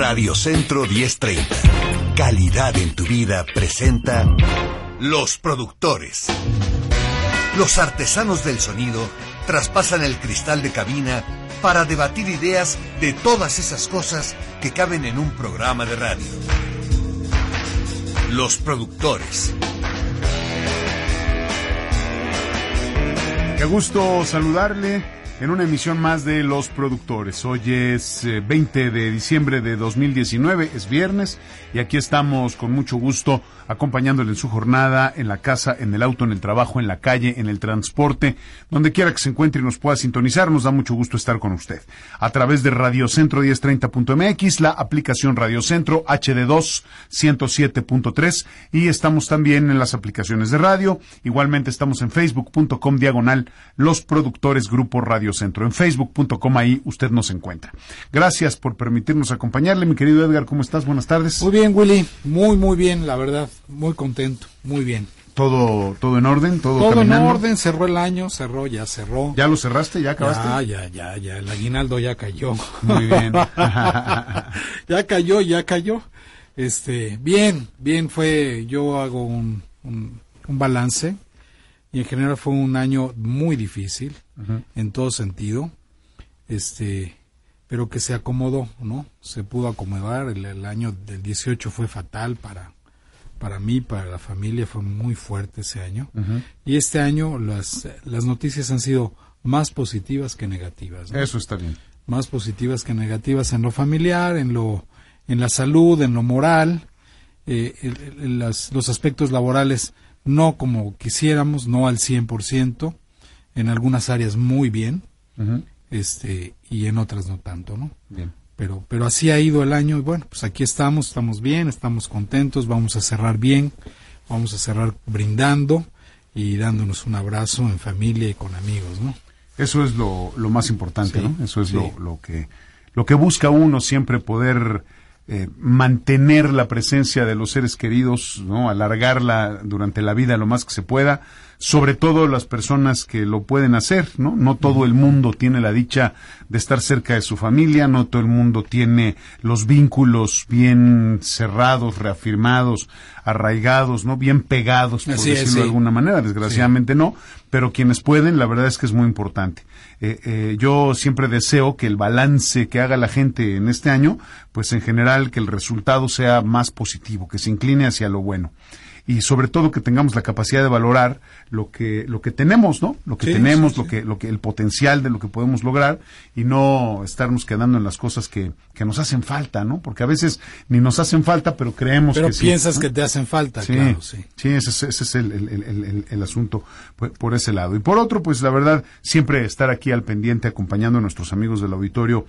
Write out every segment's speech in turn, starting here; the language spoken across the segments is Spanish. Radio Centro 1030. Calidad en tu vida presenta Los Productores. Los artesanos del sonido traspasan el cristal de cabina para debatir ideas de todas esas cosas que caben en un programa de radio. Los Productores. Qué gusto saludarle en una emisión más de Los Productores. Hoy es 20 de diciembre de 2019, es viernes, y aquí estamos con mucho gusto acompañándole en su jornada, en la casa, en el auto, en el trabajo, en la calle, en el transporte, donde quiera que se encuentre y nos pueda sintonizar. Nos da mucho gusto estar con usted. A través de Radio Centro 1030.mx, la aplicación Radio Centro, HD2 107.3, y estamos también en las aplicaciones de radio. Igualmente estamos en facebook.com/Los Productores Grupo Radio Centro. En facebook.com, ahí usted nos encuentra. Gracias por permitirnos acompañarle. Mi querido Edgar, ¿cómo estás? Buenas tardes. Muy bien, Willy. Muy bien, la verdad. Muy contento. Muy bien. ¿Todo en orden? ¿Todo caminando? En orden. Cerró el año, ya cerró. ¿Ya lo cerraste? ¿Ya acabaste? Ya. El aguinaldo ya cayó. Muy bien. Ya cayó. Bien. Fue, yo hago un balance. Y en general fue un año muy difícil, uh-huh, en todo sentido, pero que se acomodó, ¿no? Se pudo acomodar. El año del 18 fue fatal para mí, para la familia, fue muy fuerte ese año. Uh-huh. Y este año las noticias han sido más positivas que negativas, ¿no? Eso está bien. Más positivas que negativas en lo familiar, en la salud, en lo moral, los aspectos laborales. No como quisiéramos, no al 100%, en algunas áreas muy bien, uh-huh, y en otras no tanto, ¿no? Bien. Pero así ha ido el año, y bueno, pues aquí estamos bien, estamos contentos, vamos a cerrar bien, vamos a cerrar brindando y dándonos un abrazo en familia y con amigos, ¿no? Eso es lo más importante, sí, ¿no? Eso es sí. lo que busca uno siempre, poder mantener la presencia de los seres queridos, ¿no? Alargarla durante la vida lo más que se pueda, sobre todo las personas que lo pueden hacer, ¿no? No todo el mundo tiene la dicha de estar cerca de su familia, no todo el mundo tiene los vínculos bien cerrados, reafirmados, arraigados, ¿no? Bien pegados, por decirlo de alguna manera, desgraciadamente no, pero quienes pueden, la verdad es que es muy importante. Yo siempre deseo que el balance que haga la gente en este año, pues en general que el resultado sea más positivo, que se incline hacia lo bueno. Y sobre todo que tengamos la capacidad de valorar lo que tenemos, ¿no? Lo que tenemos, sí. Lo que el potencial de lo que podemos lograr, y no estarnos quedando en las cosas que nos hacen falta, ¿no? Porque a veces ni nos hacen falta, pero creemos que sí. Pero piensas que te hacen falta, sí, claro, sí. Sí, ese es el asunto por ese lado. Y por otro, pues la verdad, siempre estar aquí al pendiente, acompañando a nuestros amigos del auditorio,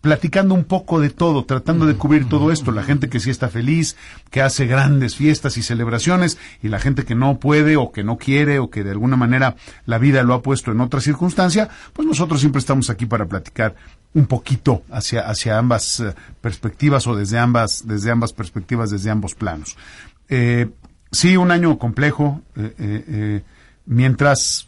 platicando un poco de todo, tratando de cubrir todo esto, la gente que sí está feliz, que hace grandes fiestas y celebraciones, y la gente que no puede o que no quiere o que de alguna manera la vida lo ha puesto en otra circunstancia, pues nosotros siempre estamos aquí para platicar un poquito hacia ambas perspectivas, o desde ambas perspectivas, desde ambos planos. Sí, un año complejo, mientras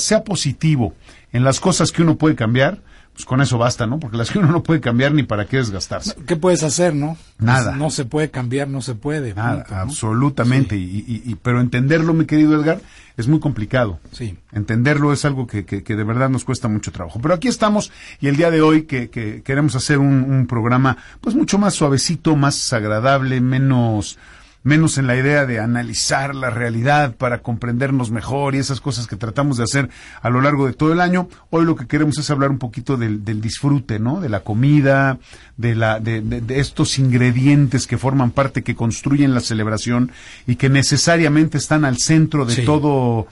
sea positivo en las cosas que uno puede cambiar, pues con eso basta, ¿no? Porque las que uno no puede cambiar, ni para qué desgastarse. ¿Qué puedes hacer, no? Nada. No se puede cambiar, no se puede. Nada, punto, ¿no? Absolutamente. Sí. Pero entenderlo, mi querido Edgar, es muy complicado. Sí. Entenderlo es algo que de verdad nos cuesta mucho trabajo. Pero aquí estamos, y el día de hoy que queremos hacer un programa pues mucho más suavecito, más agradable, menos en la idea de analizar la realidad para comprendernos mejor y esas cosas que tratamos de hacer a lo largo de todo el año. Hoy lo que queremos es hablar un poquito del disfrute, ¿no? De la comida, de estos ingredientes que forman parte, que construyen la celebración y que necesariamente están al centro de todo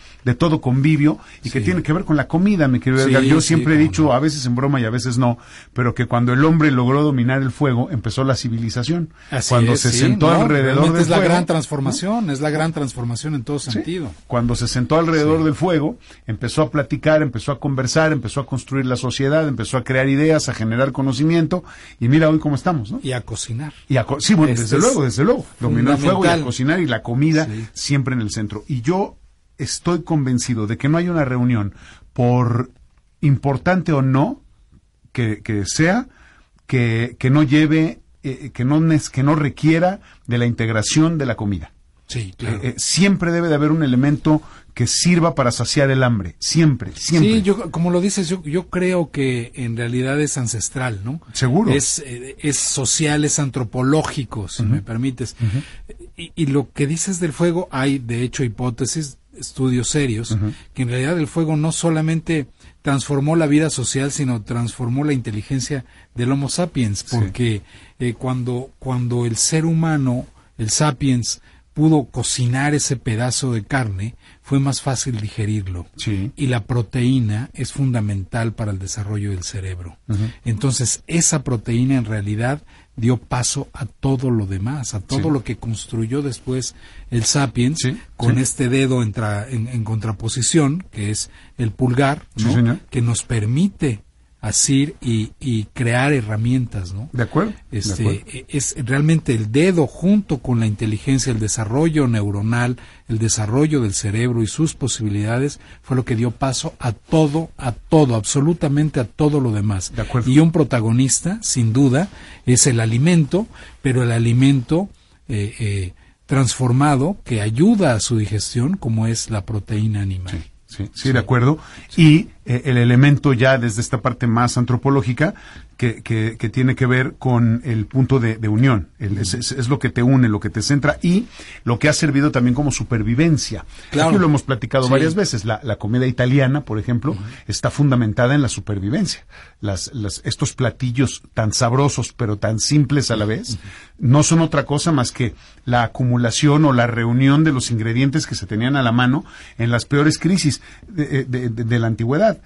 convivio, y que tiene que ver con la comida, mi querido Edgar. Yo siempre he dicho, a veces en broma y a veces no, pero que cuando el hombre logró dominar el fuego, empezó la civilización. Así cuando es, se sentó alrededor del fuego. Gran transformación, ¿no? Es la gran transformación en todo sentido. Cuando se sentó alrededor del fuego, empezó a platicar, empezó a conversar, empezó a construir la sociedad, empezó a crear ideas, a generar conocimiento, y mira hoy cómo estamos, ¿no? Y a cocinar. Sí, bueno, desde luego. Dominó el fuego y a cocinar, y la comida siempre en el centro. Y yo estoy convencido de que no hay una reunión, por importante o no que sea, que no lleve que no requiera de la integración de la comida. Sí, claro. Siempre debe de haber un elemento que sirva para saciar el hambre, siempre, siempre. Sí, yo, como lo dices, yo creo que en realidad es ancestral, ¿no? Seguro. Es social, es antropológico, si me permites. Y lo que dices del fuego, hay de hecho hipótesis, estudios serios, que en realidad el fuego no solamente transformó la vida social, sino transformó la inteligencia del Homo sapiens, porque cuando el ser humano, el sapiens, pudo cocinar ese pedazo de carne, fue más fácil digerirlo. Sí. Y la proteína es fundamental para el desarrollo del cerebro. Entonces, esa proteína en realidad dio paso a todo lo demás, a todo lo que construyó después el sapiens, con este dedo en contraposición, que es el pulgar, ¿no? Que nos permite asir y crear herramientas, ¿no? De acuerdo. Es realmente el dedo, junto con la inteligencia, el desarrollo neuronal, el desarrollo del cerebro y sus posibilidades, fue lo que dio paso a todo, absolutamente a todo lo demás. De acuerdo. Y un protagonista, sin duda, es el alimento, pero el alimento transformado, que ayuda a su digestión, como es la proteína animal. Sí. Sí, de acuerdo. Sí. Y el elemento ya desde esta parte más antropológica que tiene que ver con el punto de unión. Es lo que te une, lo que te centra y lo que ha servido también como supervivencia. Claro. Aquí lo hemos platicado varias veces. La comida italiana, por ejemplo, está fundamentada en la supervivencia. Estos platillos tan sabrosos pero tan simples a la vez no son otra cosa más que la acumulación o la reunión de los ingredientes que se tenían a la mano en las peores crisis de la antigüedad.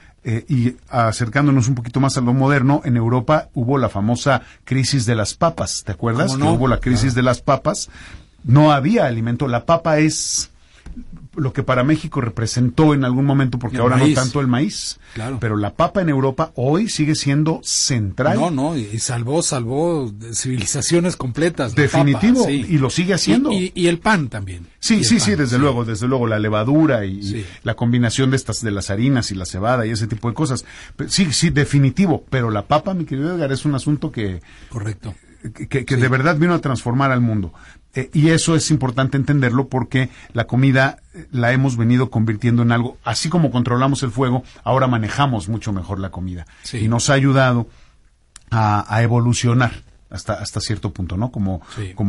Y acercándonos un poquito más a lo moderno, en Europa hubo la famosa crisis de las papas, ¿te acuerdas? ¿Cómo no? Que hubo la crisis de las papas, no había alimento, la papa es lo que para México representó en algún momento, porque ahora maíz. No tanto el maíz, claro. Pero la papa en Europa hoy sigue siendo central. No, y salvó civilizaciones completas. Definitivo, papa, y lo sigue haciendo. Y el pan también. Sí, desde luego, la levadura y la combinación de las harinas y la cebada y ese tipo de cosas. Sí, definitivo, pero la papa, mi querido Edgar, es un asunto que... Correcto. Que de verdad vino a transformar al mundo. Y eso es importante entenderlo porque la comida la hemos venido convirtiendo en algo, así como controlamos el fuego, ahora manejamos mucho mejor la comida. Sí. Y nos ha ayudado a evolucionar hasta cierto punto, ¿no? Como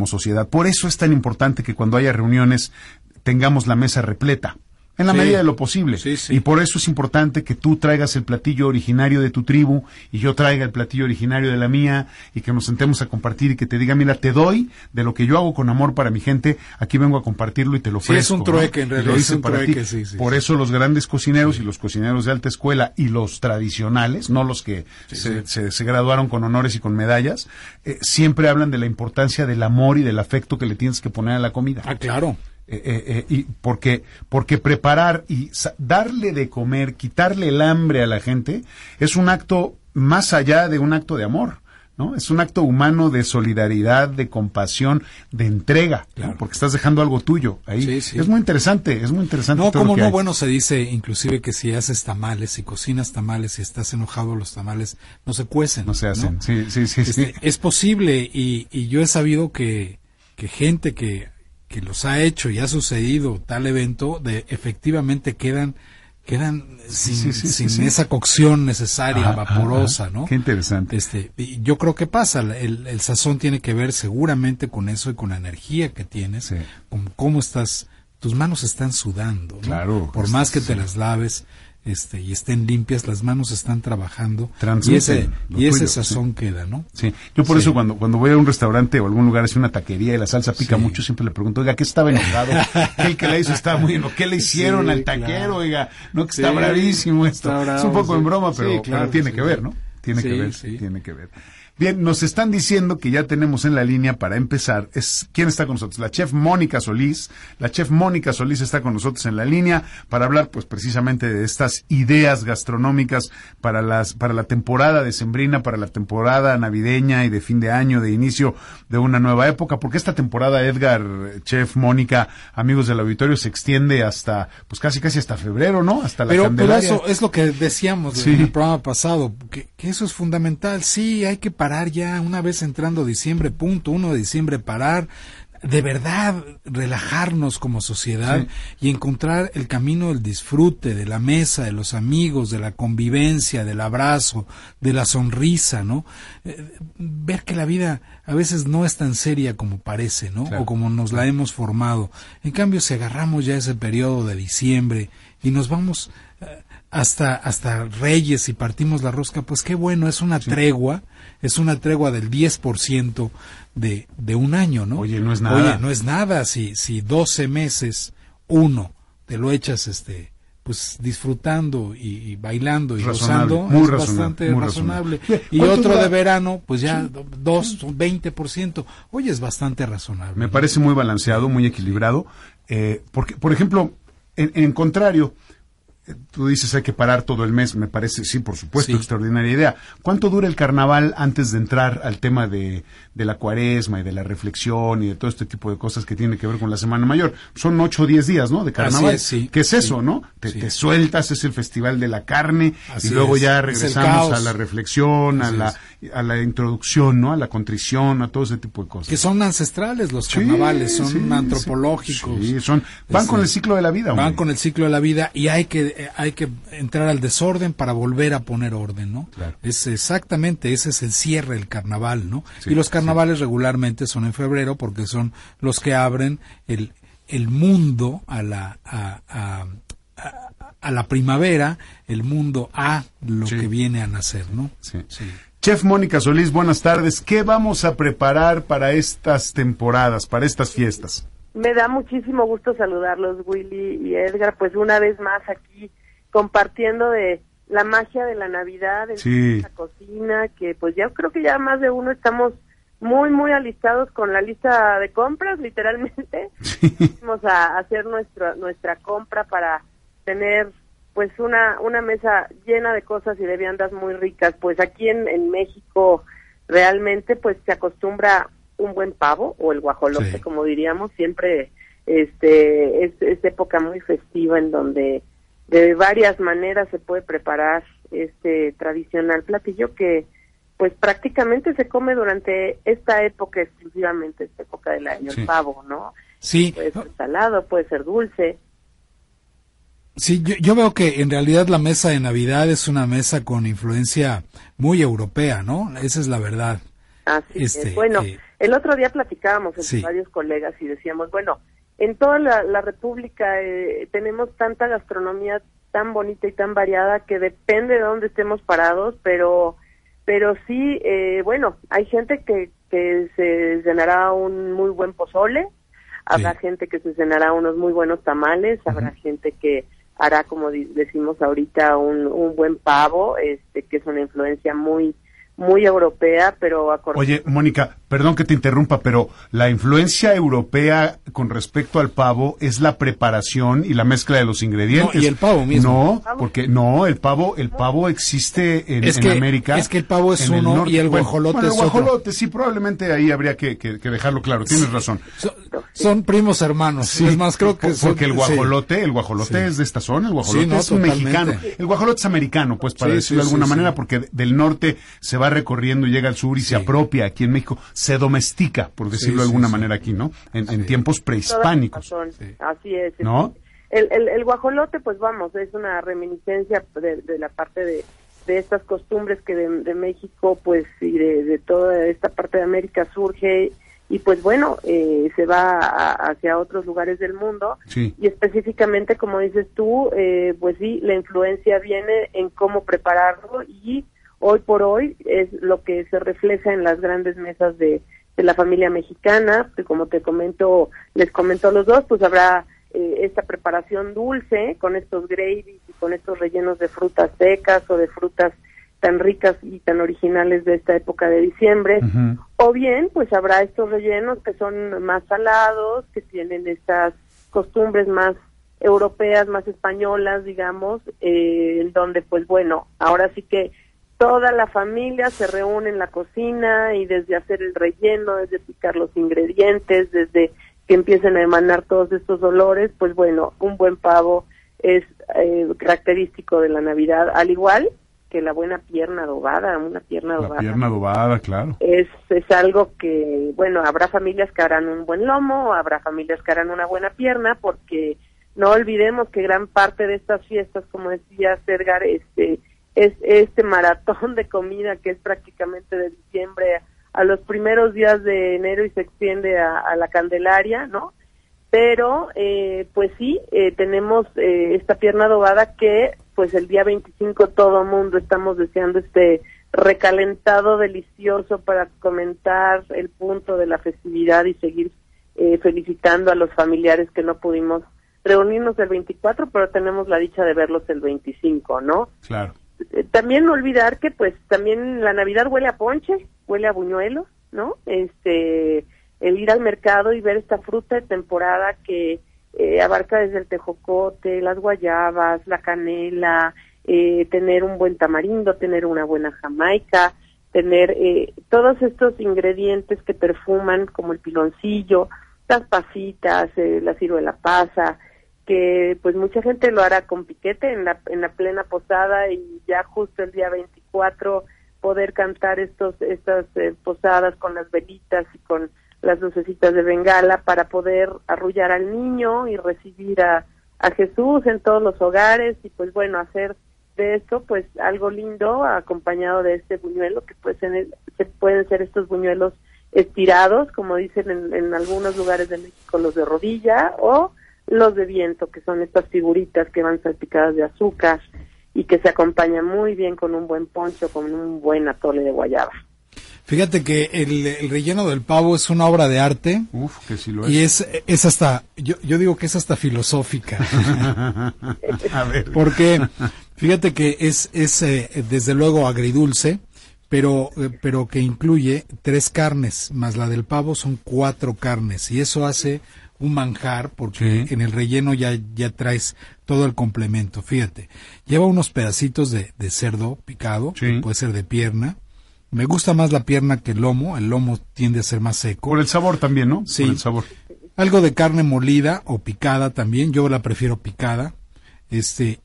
sociedad. Por eso es tan importante que cuando haya reuniones tengamos la mesa repleta. En la medida de lo posible. Sí. Y por eso es importante que tú traigas el platillo originario de tu tribu y yo traiga el platillo originario de la mía y que nos sentemos a compartir y que te diga, mira, te doy de lo que yo hago con amor para mi gente, aquí vengo a compartirlo y te lo ofrezco. Sí, es un trueque, ¿no? En realidad es un trueque, sí. Por eso los grandes cocineros y los cocineros de alta escuela y los tradicionales, no los que se graduaron con honores y con medallas, siempre hablan de la importancia del amor y del afecto que le tienes que poner a la comida. Ah, claro. Y porque preparar y darle de comer, quitarle el hambre a la gente, es un acto más allá de un acto de amor, ¿no? Es un acto humano de solidaridad, de compasión, de entrega, claro. ¿No? Porque estás dejando algo tuyo ahí. Sí. Es muy interesante. No, como no, bueno, se dice inclusive que si haces tamales, si cocinas tamales, si estás enojado, los tamales no se cuecen. No se hacen, ¿no? Sí. Es posible y yo he sabido que gente que los ha hecho y ha sucedido tal evento, efectivamente quedan sin esa cocción necesaria, vaporosa, ¿no? Qué interesante. Yo creo que pasa, el sazón tiene que ver seguramente con eso y con la energía que tienes, con cómo estás, tus manos están sudando, ¿no? Claro. Por más que te las laves, y estén limpias, las manos están trabajando y ese sazón queda, ¿no? Sí, yo por eso cuando voy a un restaurante o algún lugar, es una taquería y la salsa pica mucho, siempre le pregunto, oiga, ¿qué estaba enojado? ¿Qué le hizo? Estaba muy enojado, ¿qué le hicieron al taquero? Claro. Oiga, no, que está bravísimo esto. Está bravo, es un poco en broma, pero, claro, pero tiene que ver, ¿no? Tiene que ver. Bien, nos están diciendo que ya tenemos en la línea para empezar. ¿Quién está con nosotros? La chef Mónica Solís está con nosotros en la línea para hablar, pues, precisamente de estas ideas gastronómicas para la temporada decembrina, para la temporada navideña y de fin de año, de inicio de una nueva época. Porque esta temporada, Edgar, chef Mónica, amigos del auditorio, se extiende hasta, pues, casi hasta febrero, ¿no? Hasta la Candelaria. Pero eso es lo que decíamos en el programa pasado, que eso es fundamental. Sí, hay que parar parar ya, una vez entrando diciembre, punto 1 de diciembre, parar, de verdad, relajarnos como sociedad, sí, y encontrar el camino del disfrute, de la mesa, de los amigos, de la convivencia, del abrazo, de la sonrisa, ¿no? Ver que la vida a veces no es tan seria como parece, ¿no? Claro. O como nos la hemos formado. En cambio, si agarramos ya ese periodo de diciembre y nos vamos hasta Reyes y partimos la rosca, pues qué bueno, es una tregua, es una tregua del 10% de un año, ¿no? Oye, no es nada. Oye, no es nada, si 12 meses, uno, te lo echas, pues disfrutando y bailando y gozando, es bastante razonable. Y otro de verano, pues ya 20%, oye, es bastante razonable. Me parece muy balanceado, muy equilibrado, porque, por ejemplo, en contrario, tú dices hay que parar todo el mes, me parece, sí, por supuesto, sí, extraordinaria idea. ¿Cuánto dura el carnaval antes de entrar al tema de la cuaresma y de la reflexión y de todo este tipo de cosas que tiene que ver con la Semana Mayor? Son 8 o 10 días, ¿no?, de carnaval. Es, sí, ¿qué es eso, sí, no? Te sueltas, es el festival de la carne. Así y luego es, ya regresamos a la reflexión, a la introducción, ¿no?, a la contrición, a todo ese tipo de cosas. Que son ancestrales los carnavales, sí, son antropológicos. Sí, van con el ciclo de la vida. Hombre. Van con el ciclo de la vida y hay que entrar al desorden para volver a poner orden, ¿no? Claro. Es exactamente, ese es el cierre del carnaval, ¿no? Sí, y los carnavales regularmente son en febrero porque son los que abren el mundo a la a la primavera, el mundo a lo que viene a nacer, ¿no? Sí, sí. Chef Mónica Solís, buenas tardes. ¿Qué vamos a preparar para estas temporadas, para estas fiestas? Me da muchísimo gusto saludarlos, Willy y Edgar, pues una vez más aquí compartiendo de la magia de la Navidad en la cocina, que pues ya creo que ya más de uno estamos muy, muy alistados con la lista de compras, literalmente. Sí. Vamos a hacer nuestra compra para tener pues una mesa llena de cosas y de viandas muy ricas. Pues aquí en México realmente pues se acostumbra un buen pavo o el guajolote, como diríamos, siempre es época muy festiva en donde de varias maneras se puede preparar este tradicional platillo que pues prácticamente se come durante esta época, exclusivamente esta época del año, el pavo, ¿no? Sí. Puede ser salado, puede ser dulce. Sí, yo veo que en realidad la mesa de Navidad es una mesa con influencia muy europea, ¿no? Esa es la verdad. Así es. Bueno, el otro día platicábamos entre varios colegas y decíamos, bueno, en toda la República tenemos tanta gastronomía tan bonita y tan variada que depende de dónde estemos parados, pero sí, bueno, hay gente que se cenará un muy buen pozole, habrá gente que se cenará unos muy buenos tamales, habrá gente que hará, como decimos ahorita, un buen pavo, que es una influencia muy europea, pero Oye, Mónica, perdón que te interrumpa, pero la influencia europea con respecto al pavo es la preparación y la mezcla de los ingredientes. No, y el pavo mismo. No, porque el pavo existe en América. Es que el pavo es uno y el guajolote es otro. El guajolote, sí, probablemente ahí habría que dejarlo claro, tienes razón. Son primos hermanos, es más, creo que porque el guajolote es de esta zona, el guajolote es totalmente mexicano. El guajolote es americano, pues, para decirlo de alguna manera, porque del norte se va recorriendo y llega al sur y se apropia aquí en México, se domestica, por decirlo de alguna manera aquí, ¿no? En tiempos prehispánicos. Así es. ¿No? El guajolote, pues vamos, es una reminiscencia de la parte de estas costumbres que de México, pues, y de toda esta parte de América surge, y pues bueno, se va hacia otros lugares del mundo, y específicamente, como dices tú, pues sí, la influencia viene en cómo prepararlo, y hoy por hoy es lo que se refleja en las grandes mesas de la familia mexicana, que como les comento a los dos, pues habrá esta preparación dulce con estos gravies y con estos rellenos de frutas secas o de frutas tan ricas y tan originales de esta época de diciembre, o bien pues habrá estos rellenos que son más salados, que tienen estas costumbres más europeas, más españolas, digamos, donde pues bueno, ahora sí que toda la familia se reúne en la cocina y desde hacer el relleno, desde picar los ingredientes, desde que empiecen a emanar todos estos olores, pues bueno, un buen pavo es característico de la Navidad, al igual que la buena pierna adobada, pierna adobada, claro. Es algo que, bueno, habrá familias que harán un buen lomo, habrá familias que harán una buena pierna, porque no olvidemos que gran parte de estas fiestas, como decía Sergar, es este maratón de comida que es prácticamente de diciembre a los primeros días de enero y se extiende a la Candelaria, ¿no? Pero, pues sí, tenemos esta pierna adobada que, pues el día 25 todo mundo estamos deseando este recalentado delicioso para comentar el punto de la festividad y seguir felicitando a los familiares que no pudimos reunirnos el 24, pero tenemos la dicha de verlos el 25, ¿no? Claro. También no olvidar que, pues, también la Navidad huele a ponche, huele a buñuelos, ¿no? El ir al mercado y ver esta fruta de temporada que abarca desde el tejocote, las guayabas, la canela, tener un buen tamarindo, tener una buena jamaica, tener todos estos ingredientes que perfuman, como el piloncillo, las pasitas, la ciruela pasa, que pues mucha gente lo hará con piquete en la plena posada, y ya justo el día 24 poder cantar estas posadas con las velitas y con las lucecitas de Bengala para poder arrullar al niño y recibir a Jesús en todos los hogares, y pues bueno, hacer de esto pues algo lindo acompañado de este buñuelo, que pues pueden ser estos buñuelos estirados, como dicen en algunos lugares de México, los de rodilla o los de viento, que son estas figuritas que van salpicadas de azúcar y que se acompañan muy bien con un buen poncho, con un buen atole de guayaba. Fíjate que el relleno del pavo es una obra de arte. Uf, que sí lo es. Y es hasta, yo digo que es hasta filosófica. A ver. Porque fíjate que es desde luego agridulce, pero que incluye 3 carnes, más la del pavo son 4 carnes, y eso hace un manjar, porque sí, en el relleno ya traes todo el complemento. Fíjate, lleva unos pedacitos de cerdo picado, sí, que puede ser de pierna. Me gusta más la pierna que el lomo tiende a ser más seco. Por el sabor también, ¿no? Sí. Por el sabor. Algo de carne molida o picada también, yo la prefiero picada,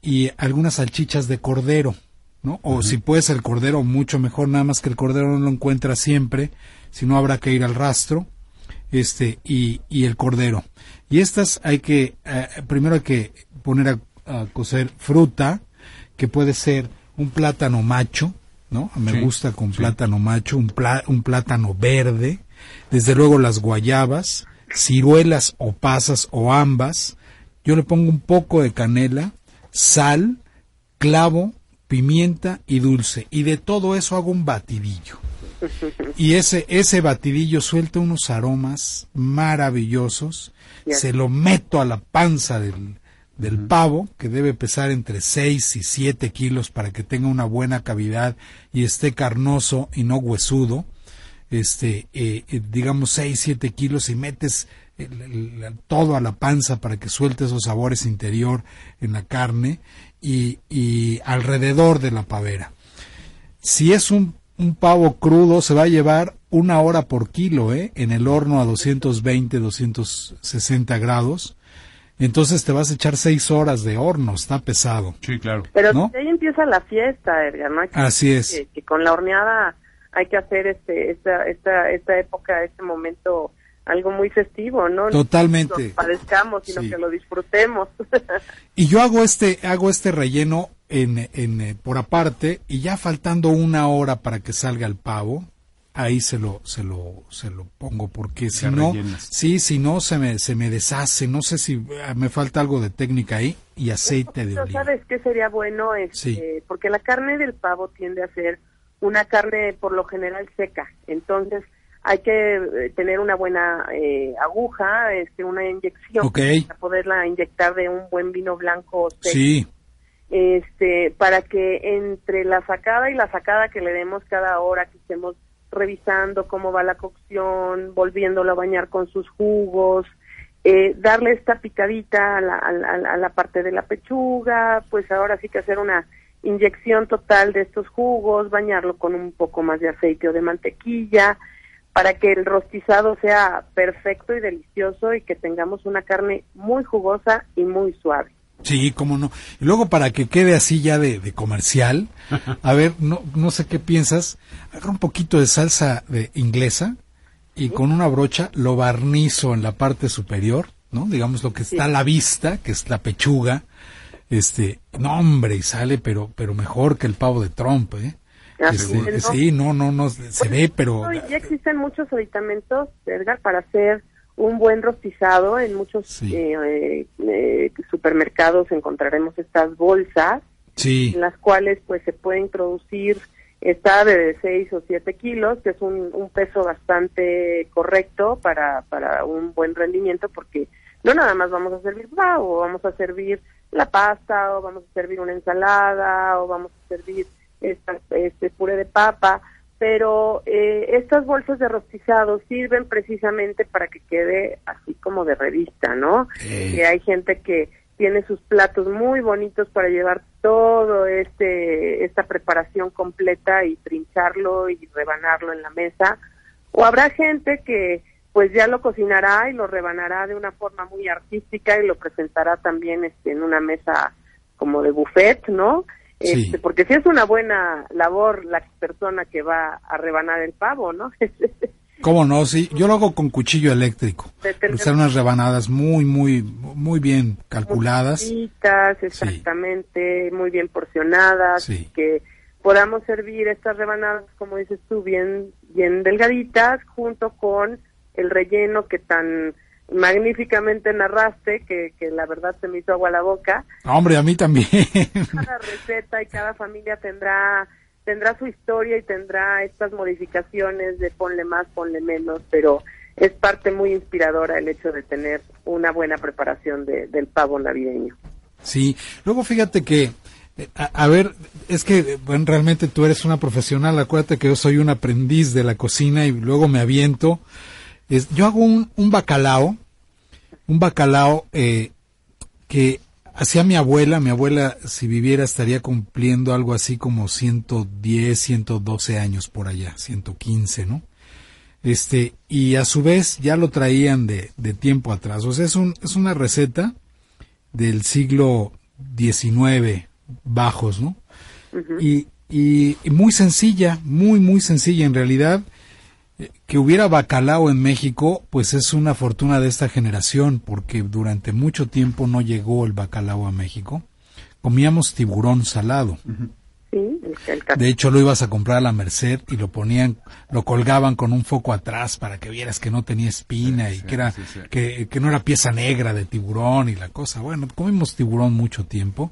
y algunas salchichas de cordero, ¿no? O si puedes el cordero, mucho mejor, nada más que el cordero no lo encuentras siempre, si no habrá que ir al rastro, y el cordero. Y estas hay que, primero hay que poner a cocer fruta, que puede ser un plátano macho, ¿no? Me sí, gusta con sí, plátano macho, un plátano verde, desde luego las guayabas, ciruelas o pasas o ambas. Yo le pongo un poco de canela, sal, clavo, pimienta y dulce, y de todo eso hago un batidillo. Y ese batidillo suelta unos aromas maravillosos. Se lo meto a la panza del pavo, que debe pesar entre 6 y 7 kilos para que tenga una buena cavidad y esté carnoso y no huesudo, digamos 6, 7 kilos, y metes todo a la panza para que suelte esos sabores interior en la carne y alrededor de la pavera. Si es un pavo crudo, se va a llevar 1 hora por kilo, en el horno a 220, 260 grados. Entonces te vas a echar 6 horas de horno, está pesado. Sí, claro. Pero ¿no? Ahí empieza la fiesta, Edgar, ¿no? Así es. Que con la horneada hay que hacer esta época, este momento, algo muy festivo, ¿no? Totalmente. No nos padezcamos, sino sí, que lo disfrutemos. Y yo hago este relleno en por aparte, y ya faltando 1 hora para que salga el pavo, ahí se lo pongo, porque si no, se me deshace, no sé si me falta algo de técnica ahí, y aceite de oliva. ¿Sabes qué sería bueno? Sí, porque la carne del pavo tiende a ser una carne por lo general seca, entonces hay que tener una buena aguja, una inyección, okay, para poderla inyectar de un buen vino blanco seco. Sí. Para que entre la sacada que le demos cada hora, que estemos revisando cómo va la cocción, volviéndolo a bañar con sus jugos, darle esta picadita a la parte de la pechuga, pues ahora sí que hacer una inyección total de estos jugos, bañarlo con un poco más de aceite o de mantequilla, para que el rostizado sea perfecto y delicioso y que tengamos una carne muy jugosa y muy suave. Sí, cómo no. Y luego, para que quede así ya de comercial, a ver, no sé qué piensas, agarra un poquito de salsa de inglesa y con una brocha lo barnizo en la parte superior, ¿no? Digamos lo que está a la vista, que es la pechuga. No, hombre, y sale, pero mejor que el pavo de Trump, ¿eh? Sí, no, se ve, pero... Ya existen muchos aditamentos, Edgar, para hacer un buen rostizado. En muchos supermercados encontraremos estas bolsas, en las cuales pues se puede introducir esta de 6 o 7 kilos, que es un peso bastante correcto para un buen rendimiento, porque no nada más vamos a servir pavo, vamos a servir la pasta, o vamos a servir una ensalada, o vamos a servir este puré de papa, pero estas bolsas de rostizado sirven precisamente para que quede así como de revista, ¿no? Que hay gente que tiene sus platos muy bonitos para llevar todo esta preparación completa y trincharlo y rebanarlo en la mesa, o habrá gente que pues ya lo cocinará y lo rebanará de una forma muy artística y lo presentará también en una mesa como de buffet, ¿no? Porque sí es una buena labor la persona que va a rebanar el pavo, ¿no? ¿Cómo no? Sí, yo lo hago con cuchillo eléctrico. Usar unas rebanadas muy, muy, muy bien calculadas. Muchitas, exactamente, muy bien porcionadas, que podamos servir estas rebanadas, como dices tú, bien, bien delgaditas, junto con el relleno que tan magníficamente narraste, que la verdad se me hizo agua la boca. Hombre, a mí también. Cada receta y cada familia tendrá su historia y tendrá estas modificaciones de ponle más, ponle menos, pero es parte muy inspiradora el hecho de tener una buena preparación del pavo navideño. Sí, luego fíjate que, a ver, es que bueno, realmente tú eres una profesional, acuérdate que yo soy un aprendiz de la cocina y luego me aviento. Yo hago un bacalao que hacía mi abuela, si viviera estaría cumpliendo algo así como 110, 112 años por allá, 115, ¿no? Y a su vez ya lo traían de tiempo atrás, o sea, es una receta del siglo XIX, bajos, ¿no? Uh-huh. Y muy sencilla, muy, muy sencilla en realidad. Que hubiera bacalao en México, pues es una fortuna de esta generación, porque durante mucho tiempo no llegó el bacalao a México. Comíamos tiburón salado. Sí, de hecho, lo ibas a comprar a la Merced y lo colgaban con un foco atrás para que vieras que no tenía espina y que era que no era pieza negra de tiburón y la cosa. Bueno, comimos tiburón mucho tiempo,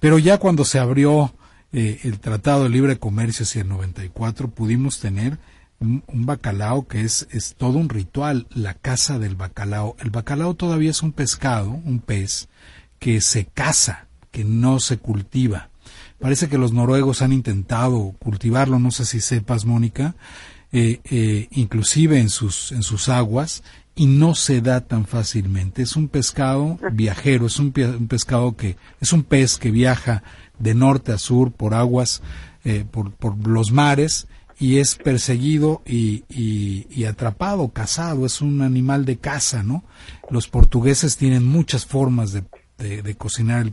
pero ya cuando se abrió el Tratado de Libre Comercio hacia el 94, pudimos tener un bacalao que es todo un ritual, la caza del bacalao. El bacalao todavía es un pescado, un pez, que se caza, que no se cultiva. Parece que los noruegos han intentado cultivarlo, no sé si sepas, Mónica, inclusive en sus aguas, y no se da tan fácilmente. Es un pescado viajero, es un pescado que es un pez que viaja de norte a sur por aguas, por los mares, y es perseguido y atrapado, cazado. Es un animal de caza, ¿no? Los portugueses tienen muchas formas de cocinar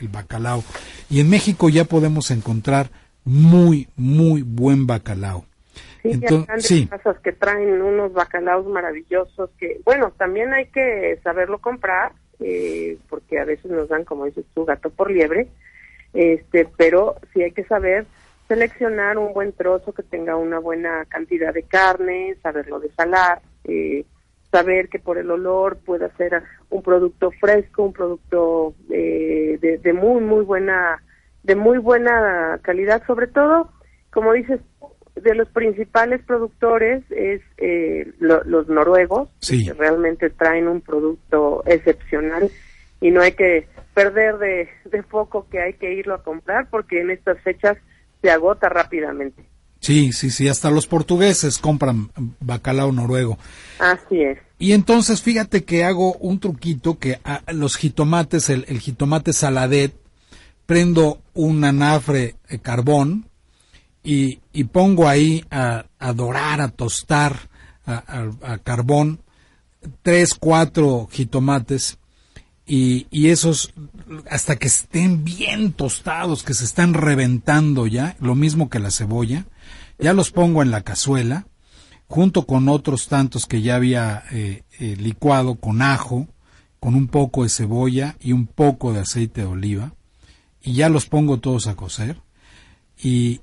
el bacalao. Y en México ya podemos encontrar muy, muy buen bacalao. Sí, entonces, hay grandes casas que traen unos bacalaos maravillosos que, bueno, también hay que saberlo comprar, porque a veces nos dan, como dices tú, gato por liebre, pero sí hay que saber seleccionar un buen trozo que tenga una buena cantidad de carne, saberlo desalar, saber que por el olor pueda ser un producto fresco, un producto de muy buena calidad. Sobre todo, como dices, de los principales productores es los noruegos, que realmente traen un producto excepcional y no hay que perder de foco que hay que irlo a comprar, porque en estas fechas se agota rápidamente. Sí, hasta los portugueses compran bacalao noruego. Así es. Y entonces fíjate que hago un truquito, que los jitomates, el jitomate saladet, prendo un anafre de carbón y pongo ahí a dorar, a tostar a carbón 3, 4 jitomates y esos hasta que estén bien tostados, que se están reventando ya, lo mismo que la cebolla, ya los pongo en la cazuela junto con otros tantos que ya había licuado con ajo, con un poco de cebolla y un poco de aceite de oliva, y ya los pongo todos a cocer. Y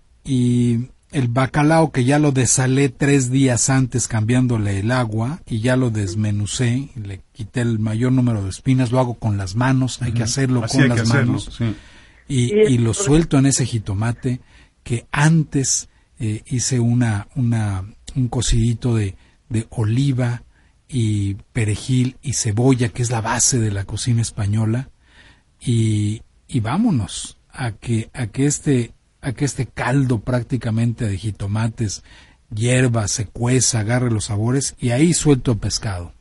el bacalao, que ya lo desalé 3 días antes cambiándole el agua, y ya lo desmenucé, le quité el mayor número de espinas, lo hago con las manos, hay que hacerlo así con las manos, sí. Y lo suelto en ese jitomate que antes hice un cocidito de oliva y perejil y cebolla, que es la base de la cocina española, y vámonos a que este caldo prácticamente de jitomates, hierba, se cueza, agarre los sabores, y ahí suelto el pescado.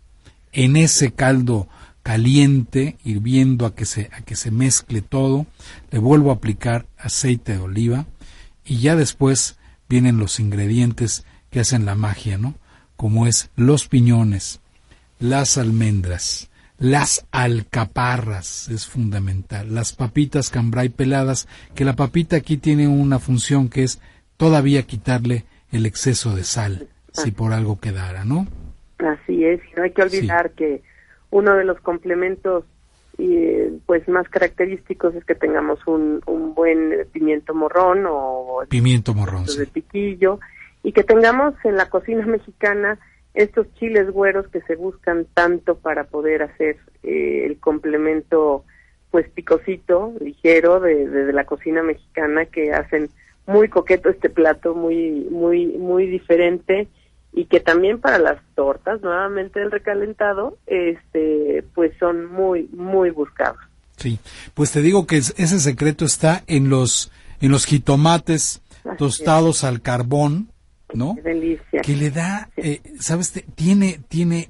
En ese caldo caliente, hirviendo a que se mezcle todo, le vuelvo a aplicar aceite de oliva, y ya después vienen los ingredientes que hacen la magia, ¿no? Como es los piñones, las almendras, las alcaparras, es fundamental, las papitas cambray peladas, que la papita aquí tiene una función que es todavía quitarle el exceso de sal, si por algo quedara, ¿no? Así es, no hay que olvidar que uno de los complementos pues más característicos es que tengamos un buen pimiento morrón o pimiento morrón de piquillo, y que tengamos en la cocina mexicana estos chiles güeros que se buscan tanto para poder hacer el complemento pues picosito, ligero de la cocina mexicana, que hacen muy coqueto este plato, muy muy muy diferente, y que también para las tortas, nuevamente el recalentado, pues son muy muy buscados. Sí, pues te digo que ese secreto está en los jitomates tostados al carbón, ¿no? Qué delicia. Que le da, ¿sabes? Tiene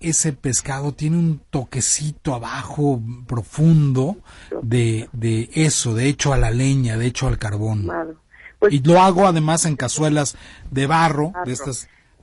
ese pescado, tiene un toquecito abajo profundo de eso, de hecho a la leña, de hecho al carbón. Claro. Pues, y lo hago además en cazuelas de barro,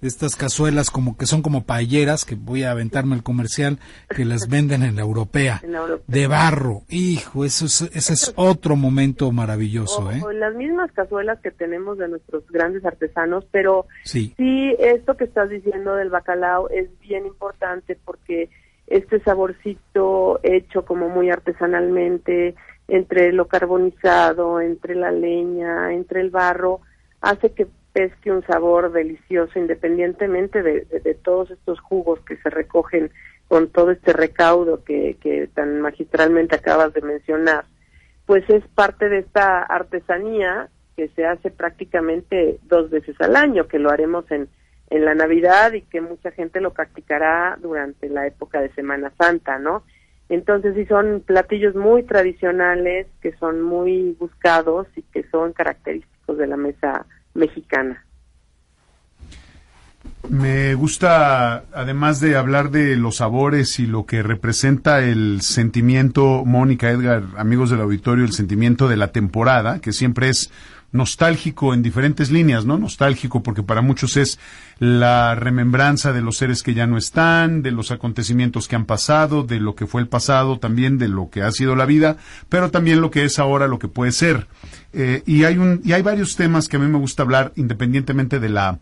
de estas cazuelas como que son como paelleras, que voy a aventarme el comercial, que las venden en la europea, de barro. Hijo, ese es otro momento maravilloso, o las mismas cazuelas que tenemos de nuestros grandes artesanos, pero sí, esto que estás diciendo del bacalao es bien importante, porque este saborcito hecho como muy artesanalmente, entre lo carbonizado, entre la leña, entre el barro, hace que es que un sabor delicioso, independientemente de todos estos jugos que se recogen con todo este recaudo que tan magistralmente acabas de mencionar, pues es parte de esta artesanía que se hace prácticamente 2 veces al año, que lo haremos en la Navidad, y que mucha gente lo practicará durante la época de Semana Santa, ¿no? Entonces sí son platillos muy tradicionales, que son muy buscados y que son característicos de la mesa mexicana. Me gusta, además de hablar de los sabores y lo que representa el sentimiento, Mónica, Edgar, amigos del auditorio, el sentimiento de la temporada, que siempre es nostálgico en diferentes líneas, ¿no? Nostálgico porque para muchos es la remembranza de los seres que ya no están, de los acontecimientos que han pasado, de lo que fue el pasado, también de lo que ha sido la vida, pero también lo que es ahora, lo que puede ser. Y hay varios temas que a mí me gusta hablar, independientemente de la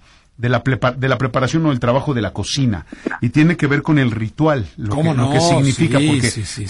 preparación o el trabajo de la cocina, y tiene que ver con el ritual, lo que significa,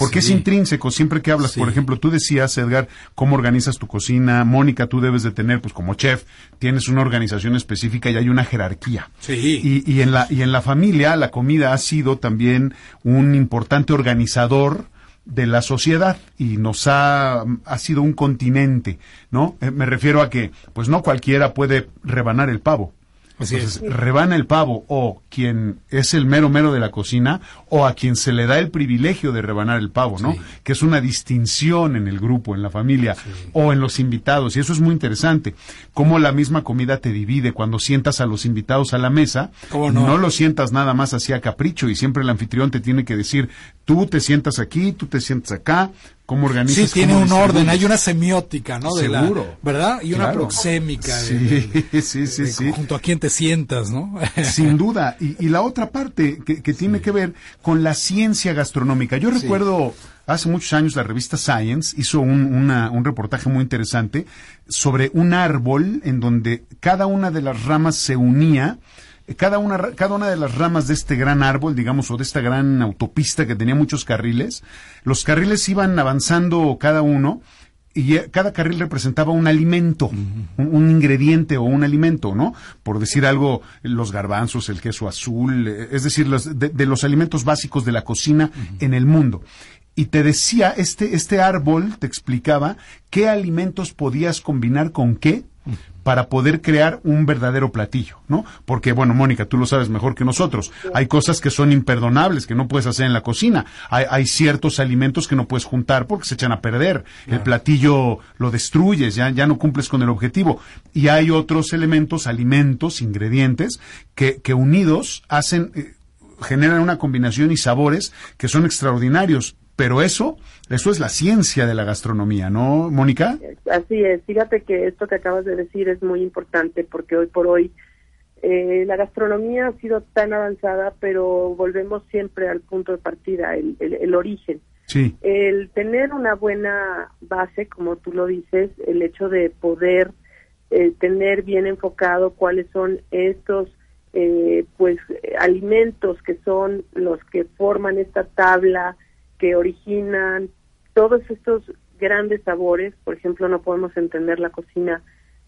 porque es intrínseco. Siempre que hablas, por ejemplo, tú decías, Edgar, cómo organizas tu cocina. Mónica, tú debes de tener, pues como chef, tienes una organización específica y hay una jerarquía. Sí. Y en la familia, la comida ha sido también un importante organizador de la sociedad, y nos ha sido un continente, ¿no? Me refiero a que, pues no cualquiera puede rebanar el pavo. Entonces, rebana el pavo o quien es el mero mero de la cocina, o a quien se le da el privilegio de rebanar el pavo, ¿no? Que es una distinción en el grupo, en la familia o en los invitados, y eso es muy interesante. Cómo la misma comida te divide. Cuando sientas a los invitados a la mesa, no los sientas nada más así a capricho, y siempre el anfitrión te tiene que decir, tú te sientas aquí, tú te sientas acá, cómo organizas. Sí, tiene un orden, hay una semiótica, ¿no? Seguro. De la, ¿verdad? Y claro, una proxémica. Sí, sí. Junto a quién te sientas, ¿no? Sin duda. Y la otra parte que tiene que ver con la ciencia gastronómica. Yo recuerdo... Hace muchos años la revista Science hizo un reportaje muy interesante sobre un árbol en donde cada una de las ramas se unía, cada una de las ramas de este gran árbol, digamos, o de esta gran autopista que tenía muchos carriles. Los carriles iban avanzando cada uno y cada carril representaba un alimento, un ingrediente o un alimento, ¿no? Por decir algo, los garbanzos, el queso azul, es decir, de los alimentos básicos de la cocina en el mundo. Y te decía, este árbol te explicaba qué alimentos podías combinar con qué para poder crear un verdadero platillo, ¿no? Porque, bueno, Mónica, tú lo sabes mejor que nosotros. Hay cosas que son imperdonables, que no puedes hacer en la cocina. Hay ciertos alimentos que no puedes juntar porque se echan a perder. El platillo lo destruyes, ya no cumples con el objetivo. Y hay otros elementos, alimentos, ingredientes, que unidos generan una combinación y sabores que son extraordinarios. Pero eso es la ciencia de la gastronomía, ¿no, Mónica? Así es. Fíjate que esto que acabas de decir es muy importante porque hoy por hoy la gastronomía ha sido tan avanzada, pero volvemos siempre al punto de partida, el origen. Sí. El tener una buena base, como tú lo dices, el hecho de poder tener bien enfocado cuáles son estos alimentos que son los que forman esta tabla, que originan todos estos grandes sabores. Por ejemplo, no podemos entender la cocina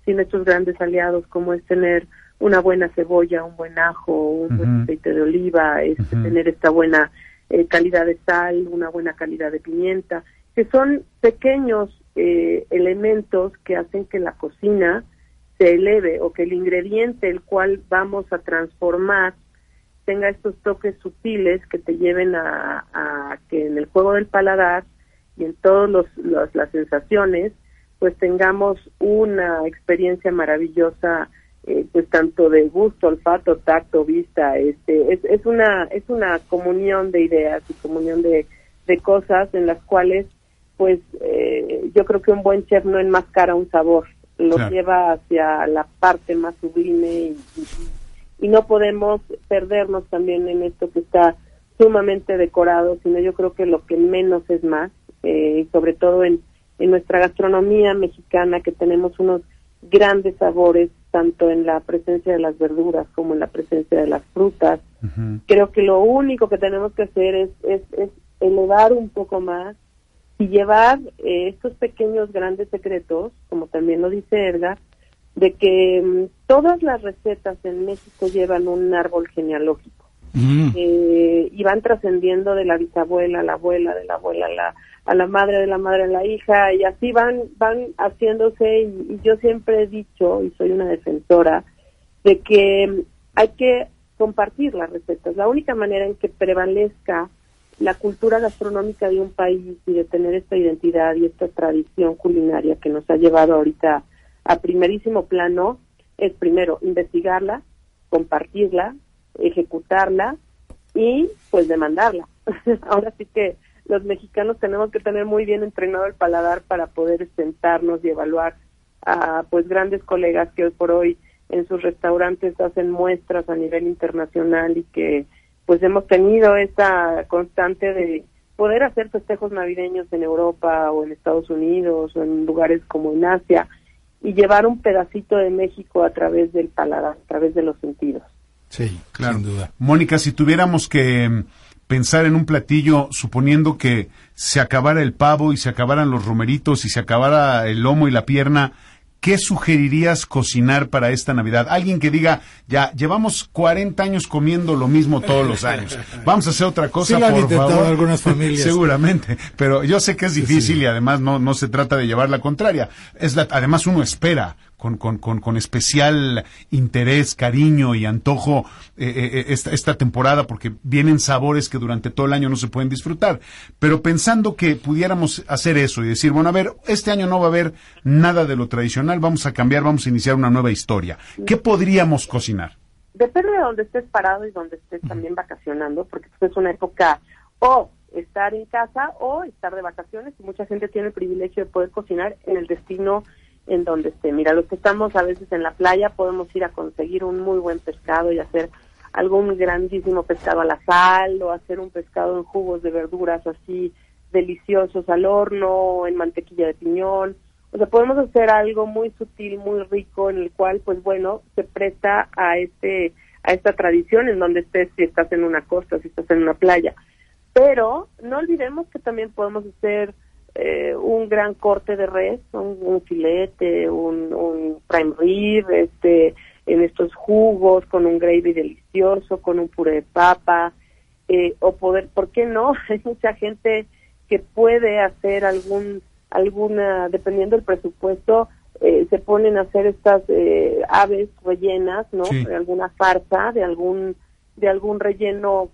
sin estos grandes aliados, como es tener una buena cebolla, un buen ajo, un buen aceite de oliva, tener esta buena calidad de sal, una buena calidad de pimienta, que son pequeños elementos que hacen que la cocina se eleve, o que el ingrediente el cual vamos a transformar tenga estos toques sutiles que te lleven a que en el juego del paladar y en todas las sensaciones, pues tengamos una experiencia maravillosa, pues tanto de gusto, olfato, tacto, vista. Es una comunión de ideas y comunión de cosas en las cuales, pues yo creo que un buen chef no enmascara un sabor, lo lleva hacia la parte más sublime y no podemos perdernos también en esto que está sumamente decorado, sino yo creo que lo que menos es más, sobre todo en nuestra gastronomía mexicana, que tenemos unos grandes sabores, tanto en la presencia de las verduras como en la presencia de las frutas. Creo que lo único que tenemos que hacer es elevar un poco más y llevar estos pequeños grandes secretos, como también lo dice Edgar, de que todas las recetas en México llevan un árbol genealógico y van trascendiendo de la bisabuela a la abuela, de la abuela a la madre, de la madre a la hija, y así van haciéndose. Y yo siempre he dicho, y soy una defensora, de que hay que compartir las recetas. La única manera en que prevalezca la cultura gastronómica de un país y de tener esta identidad y esta tradición culinaria que nos ha llevado ahorita a primerísimo plano, es primero investigarla, compartirla, ejecutarla y pues demandarla. Ahora sí que los mexicanos tenemos que tener muy bien entrenado el paladar para poder sentarnos y evaluar a pues grandes colegas que hoy por hoy en sus restaurantes hacen muestras a nivel internacional, y que pues hemos tenido esa constante de poder hacer festejos navideños en Europa o en Estados Unidos o en lugares como en Asia, y llevar un pedacito de México a través del paladar, a través de los sentidos. Sí, claro. Sin duda. Mónica, si tuviéramos que pensar en un platillo, suponiendo que se acabara el pavo y se acabaran los romeritos y se acabara el lomo y la pierna, ¿qué sugerirías cocinar para esta Navidad? Alguien que diga, ya, llevamos 40 años comiendo lo mismo todos los años. Vamos a hacer otra cosa, sí, lo han por intentado favor. Algunas familias. Seguramente, pero yo sé que es difícil y además no se trata de llevar la contraria. Además uno espera con especial interés, cariño y antojo esta temporada, porque vienen sabores que durante todo el año no se pueden disfrutar. Pero pensando que pudiéramos hacer eso y decir, bueno, a ver, este año no va a haber nada de lo tradicional, vamos a cambiar, vamos a iniciar una nueva historia. ¿Qué podríamos cocinar? Depende de dónde estés parado y dónde estés también vacacionando, porque es una época estar en casa o estar de vacaciones, y mucha gente tiene el privilegio de poder cocinar en el destino en donde esté. Mira, los que estamos a veces en la playa podemos ir a conseguir un muy buen pescado y hacer algún grandísimo pescado a la sal, o hacer un pescado en jugos de verduras así deliciosos al horno, en mantequilla de piñón. O sea, podemos hacer algo muy sutil, muy rico, en el cual, pues bueno, se presta a esta tradición en donde estés, si estás en una costa, si estás en una playa. Pero no olvidemos que también podemos hacer un gran corte de res, un filete, un prime rib, en estos jugos, con un gravy delicioso, con un puré de papa, o poder, ¿por qué no? Hay mucha gente que puede hacer alguna, dependiendo del presupuesto, se ponen a hacer estas aves rellenas, ¿no? Sí. De alguna farsa, de algún relleno,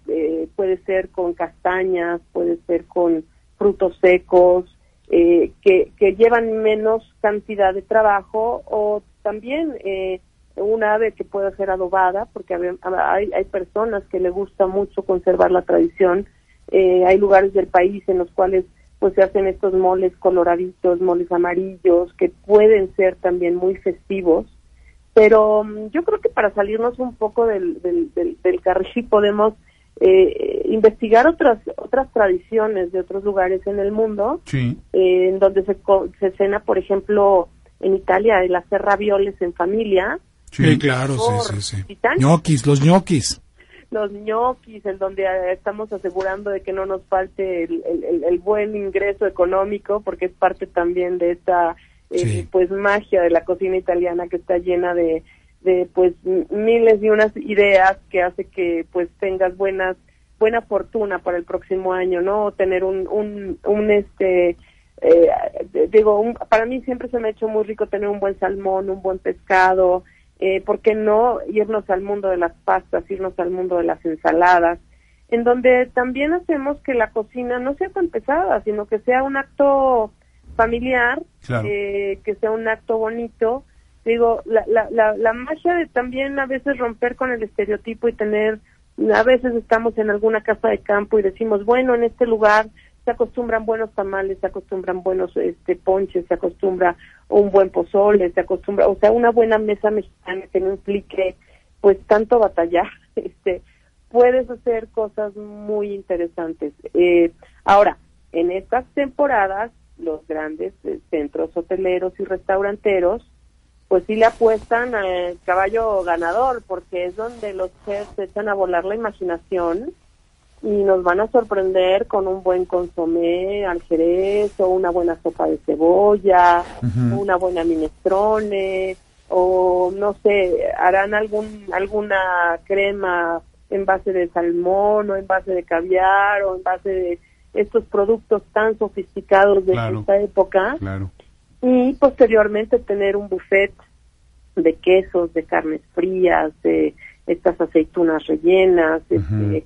puede ser con castañas, puede ser con frutos secos, que llevan menos cantidad de trabajo, o también una ave que puede ser adobada, porque hay personas que le gusta mucho conservar la tradición. Hay lugares del país en los cuales pues se hacen estos moles coloraditos, moles amarillos, que pueden ser también muy festivos. Pero yo creo que para salirnos un poco del carril podemos investigar otras tradiciones de otros lugares en el mundo, sí. En donde se cena, por ejemplo, en Italia, el hacer ravioles en familia. Sí, claro, sí. Los ñoquis, en donde estamos asegurando de que no nos falte el buen ingreso económico, porque es parte también de esta pues magia de la cocina italiana, que está llena de pues miles y unas ideas que hace que pues tengas buena fortuna para el próximo año, ¿no? Tener para mí siempre se me ha hecho muy rico tener un buen salmón, un buen pescado. ¿Por qué no irnos al mundo de las pastas, irnos al mundo de las ensaladas? En donde también hacemos que la cocina no sea tan pesada, sino que sea un acto familiar, claro. Que sea un acto bonito. Digo, la magia de también a veces romper con el estereotipo y tener, a veces estamos en alguna casa de campo y decimos, bueno, en este lugar se acostumbran buenos tamales, se acostumbran buenos ponches, se acostumbra un buen pozole, se acostumbra, o sea, una buena mesa mexicana que no implique pues tanto batallar. Puedes hacer cosas muy interesantes. Ahora, en estas temporadas, los grandes centros hoteleros y restauranteros pues sí le apuestan al caballo ganador, porque es donde los chefs echan a volar la imaginación y nos van a sorprender con un buen consomé al jerez, o una buena sopa de cebolla, uh-huh. Una buena minestrone, o no sé, harán alguna crema en base de salmón, o en base de caviar, o en base de estos productos tan sofisticados de claro, esta época, claro. Y posteriormente tener un buffet de quesos, de carnes frías, de estas aceitunas rellenas, uh-huh.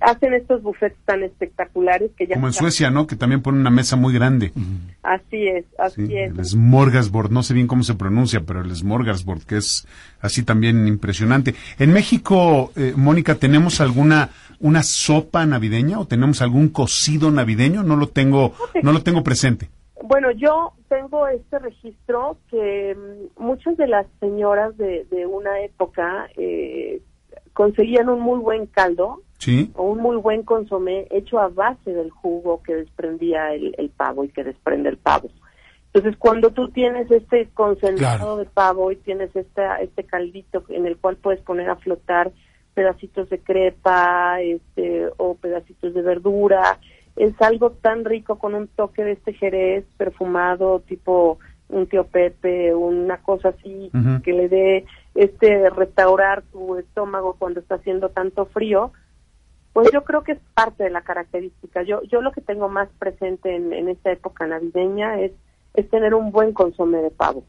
Hacen estos buffets tan espectaculares que ya... Como en Suecia, ¿no? Que también ponen una mesa muy grande. Así es. El smorgasbord, no sé bien cómo se pronuncia, pero el smorgasbord, que es así también impresionante. En México, Mónica, ¿tenemos una sopa navideña o tenemos algún cocido navideño? No lo tengo presente. Bueno, yo tengo este registro que muchas de las señoras de una época conseguían un muy buen caldo, sí. O un muy buen consomé hecho a base del jugo que desprendía el pavo y que desprende el pavo. Entonces, cuando tú tienes este concentrado claro. de pavo y tienes este caldito en el cual puedes poner a flotar pedacitos de crepa, o pedacitos de verdura, es algo tan rico, con un toque de este jerez perfumado, tipo un tío Pepe, una cosa así, uh-huh. que le dé restaurar tu estómago cuando está haciendo tanto frío. Pues yo creo que es parte de la característica. Yo lo que tengo más presente en esta época navideña es tener un buen consomé de pavo.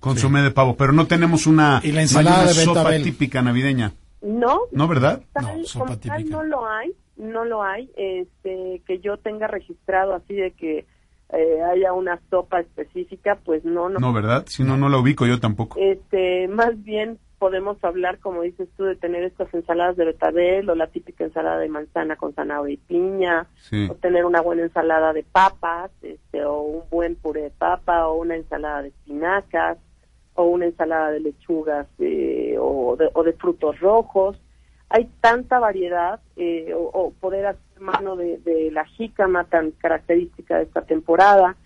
Consomé sí. de pavo, pero no tenemos una, ¿y la ensalada de sopa típica navideña? No. ¿No, verdad? No, sopa típica. Tal no lo hay, que yo tenga registrado así de que haya una sopa específica, pues no. No, ¿verdad? Si no la ubico yo tampoco. Más bien podemos hablar, como dices tú, de tener estas ensaladas de betabel o la típica ensalada de manzana con zanahoria y piña, sí, o tener una buena ensalada de papas, o un buen puré de papa, o una ensalada de espinacas, o una ensalada de lechugas, o de frutos rojos. Hay tanta variedad, o poder hacer mano de la jícama tan característica de esta temporada,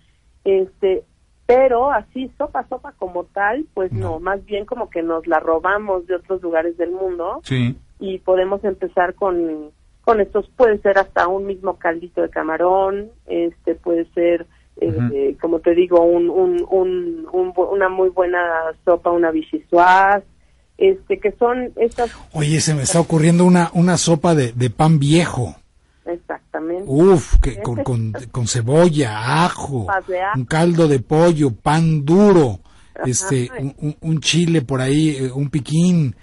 pero así sopa como tal, pues no, más bien como que nos la robamos de otros lugares del mundo, sí, y podemos empezar con estos, puede ser hasta un mismo caldito de camarón, puede ser, como te digo, una muy buena sopa, una vichyssoise, que son estas... Oye, se me está ocurriendo una sopa de pan viejo. Exactamente. Uf, que con cebolla, ajo, un caldo de pollo, pan duro, un chile por ahí, un piquín,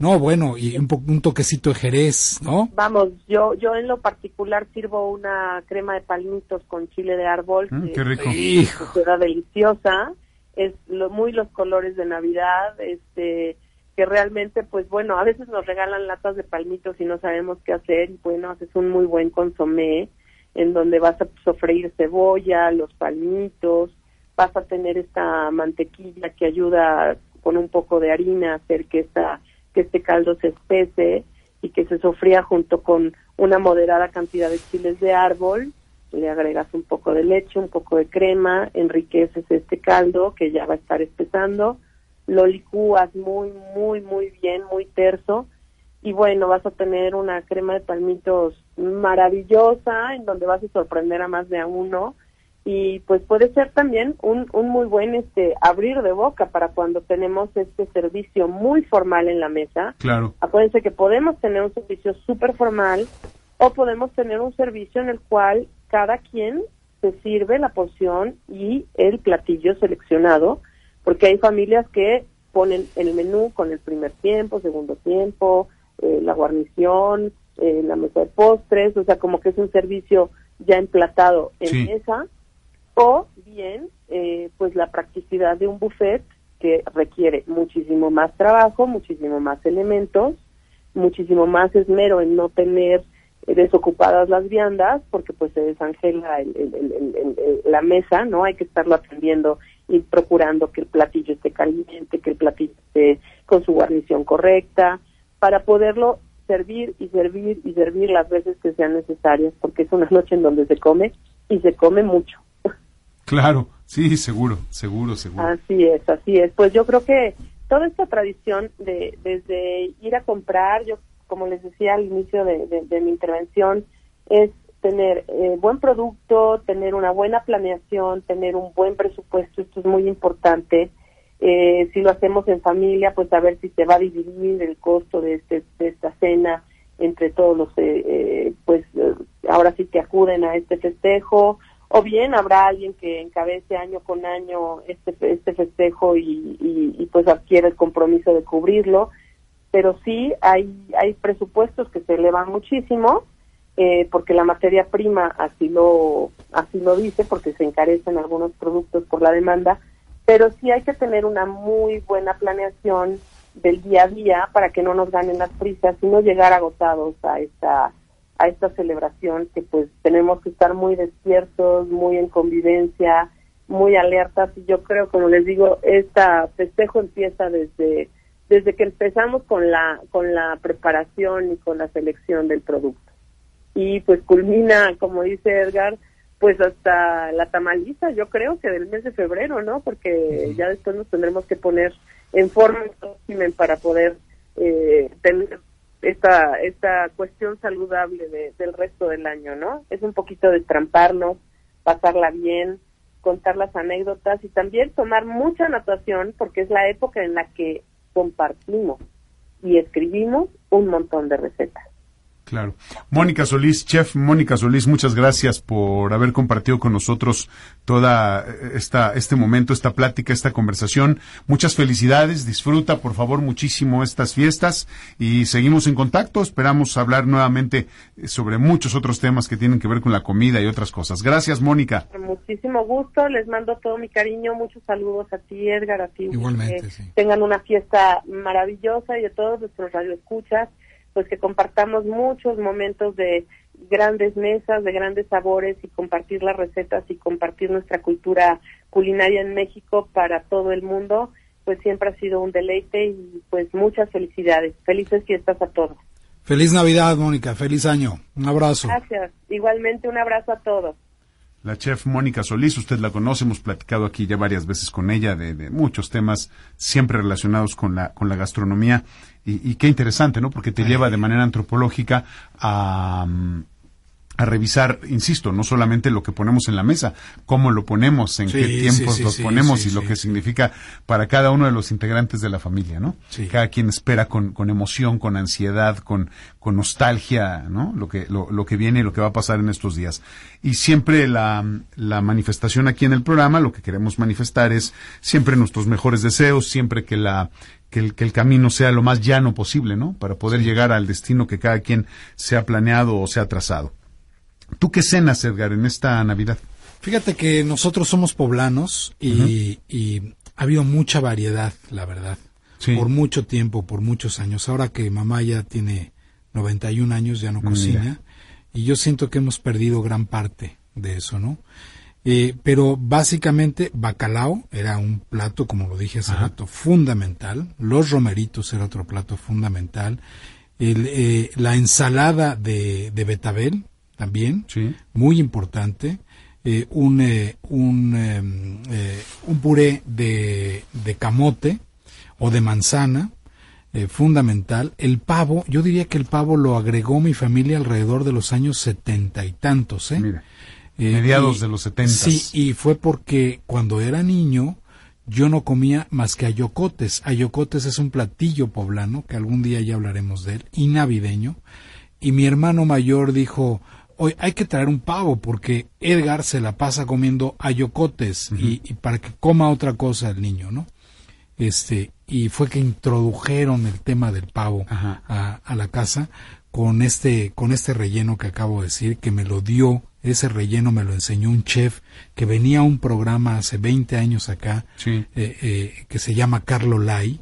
no, bueno, y un toquecito de jerez, ¿no? Vamos, yo en lo particular sirvo una crema de palmitos con chile de árbol. Qué rico. Que queda deliciosa, es muy los colores de Navidad, que realmente, pues bueno, a veces nos regalan latas de palmitos y no sabemos qué hacer, y bueno, haces un muy buen consomé en donde vas a sofreír cebolla, los palmitos, vas a tener esta mantequilla que ayuda con un poco de harina a hacer que este caldo se espese y que se sofría junto con una moderada cantidad de chiles de árbol, le agregas un poco de leche, un poco de crema, enriqueces este caldo que ya va a estar espesando, lo licúas muy, muy, muy bien, muy terso, y bueno, vas a tener una crema de palmitos maravillosa, en donde vas a sorprender a más de a uno, y pues puede ser también un muy buen abrir de boca para cuando tenemos este servicio muy formal en la mesa. Claro. Acuérdense que podemos tener un servicio súper formal, o podemos tener un servicio en el cual cada quien se sirve la porción y el platillo seleccionado, porque hay familias que ponen el menú con el primer tiempo, segundo tiempo, la guarnición, la mesa de postres, o sea, como que es un servicio ya emplatado en sí, mesa, o bien, pues la practicidad de un buffet que requiere muchísimo más trabajo, muchísimo más elementos, muchísimo más esmero en no tener desocupadas las viandas, porque pues se desangela la mesa, ¿no? Hay que estarlo atendiendo y procurando que el platillo esté caliente, que el platillo esté con su guarnición correcta, para poderlo servir y servir y servir las veces que sean necesarias, porque es una noche en donde se come y se come mucho. Claro, sí, seguro. Así es. Pues yo creo que toda esta tradición desde ir a comprar, yo como les decía al inicio de mi intervención, es tener buen producto, tener una buena planeación, tener un buen presupuesto, esto es muy importante. Si lo hacemos en familia, pues a ver si se va a dividir el costo de esta cena entre todos los, ahora sí que acuden a este festejo, o bien habrá alguien que encabece año con año este festejo y pues adquiere el compromiso de cubrirlo, pero sí hay presupuestos que se elevan muchísimo, porque la materia prima así lo dice, porque se encarecen algunos productos por la demanda, pero sí hay que tener una muy buena planeación del día a día para que no nos ganen las prisas y no llegar agotados a esta celebración, que pues tenemos que estar muy despiertos, muy en convivencia, muy alertas, y yo creo, como les digo, este festejo empieza desde que empezamos con la preparación y con la selección del producto. Y pues culmina, como dice Edgar, pues hasta la tamaliza, yo creo que del mes de febrero, ¿no? Porque ya después nos tendremos que poner en forma para poder tener esta cuestión saludable del resto del año, ¿no? Es un poquito destramparnos, pasarla bien, contar las anécdotas y también tomar mucha natación, porque es la época en la que compartimos y escribimos un montón de recetas. Claro. Mónica Solís, chef Mónica Solís, muchas gracias por haber compartido con nosotros toda este momento, esta plática, esta conversación. Muchas felicidades, disfruta por favor muchísimo estas fiestas y seguimos en contacto. Esperamos hablar nuevamente sobre muchos otros temas que tienen que ver con la comida y otras cosas. Gracias, Mónica. Con muchísimo gusto, les mando todo mi cariño, muchos saludos a ti, Edgar, a ti. Igualmente, que sí. Tengan una fiesta maravillosa y a todos nuestros radioescuchas, pues que compartamos muchos momentos de grandes mesas, de grandes sabores y compartir las recetas y compartir nuestra cultura culinaria en México para todo el mundo, pues siempre ha sido un deleite y pues muchas felicidades. Felices fiestas a todos. Feliz Navidad, Mónica. Feliz año. Un abrazo. Gracias. Igualmente un abrazo a todos. La chef Mónica Solís, usted la conoce, hemos platicado aquí ya varias veces con ella de muchos temas siempre relacionados con la gastronomía y qué interesante, ¿no? Porque te lleva de manera antropológica a revisar, insisto, no solamente lo que ponemos en la mesa, cómo lo ponemos, en qué tiempos ponemos y lo que significa para cada uno de los integrantes de la familia, ¿no? Sí. Cada quien espera con emoción, con ansiedad, con nostalgia, ¿no? Lo que viene y lo que va a pasar en estos días. Y siempre la manifestación aquí en el programa, lo que queremos manifestar es siempre nuestros mejores deseos, siempre que el camino sea lo más llano posible, ¿no? Para poder llegar al destino que cada quien se ha planeado o se ha trazado. ¿Tú qué cenas, Edgar, en esta Navidad? Fíjate que nosotros somos poblanos y ha habido mucha variedad, la verdad. Sí. Por mucho tiempo, por muchos años. Ahora que mamá ya tiene 91 años, ya no cocina. Mira. Y yo siento que hemos perdido gran parte de eso, ¿no? Pero básicamente bacalao era un plato, como lo dije hace rato, fundamental. Los romeritos era otro plato fundamental. La ensalada de betabel. También, muy importante, un puré de camote o de manzana, fundamental. El pavo, yo diría que el pavo lo agregó mi familia alrededor de los años 70 y tantos, Mira, mediados de los 70. Sí, y fue porque cuando era niño yo no comía más que ayocotes. Ayocotes es un platillo poblano, que algún día ya hablaremos de él, y navideño. Y mi hermano mayor dijo... Hoy hay que traer un pavo porque Edgar se la pasa comiendo ayocotes y para que coma otra cosa el niño, ¿no? Y fue que introdujeron el tema del pavo a la casa con este relleno que acabo de decir, que me lo dio, ese relleno me lo enseñó un chef que venía a un programa hace 20 años acá, que se llama Carlo Lai,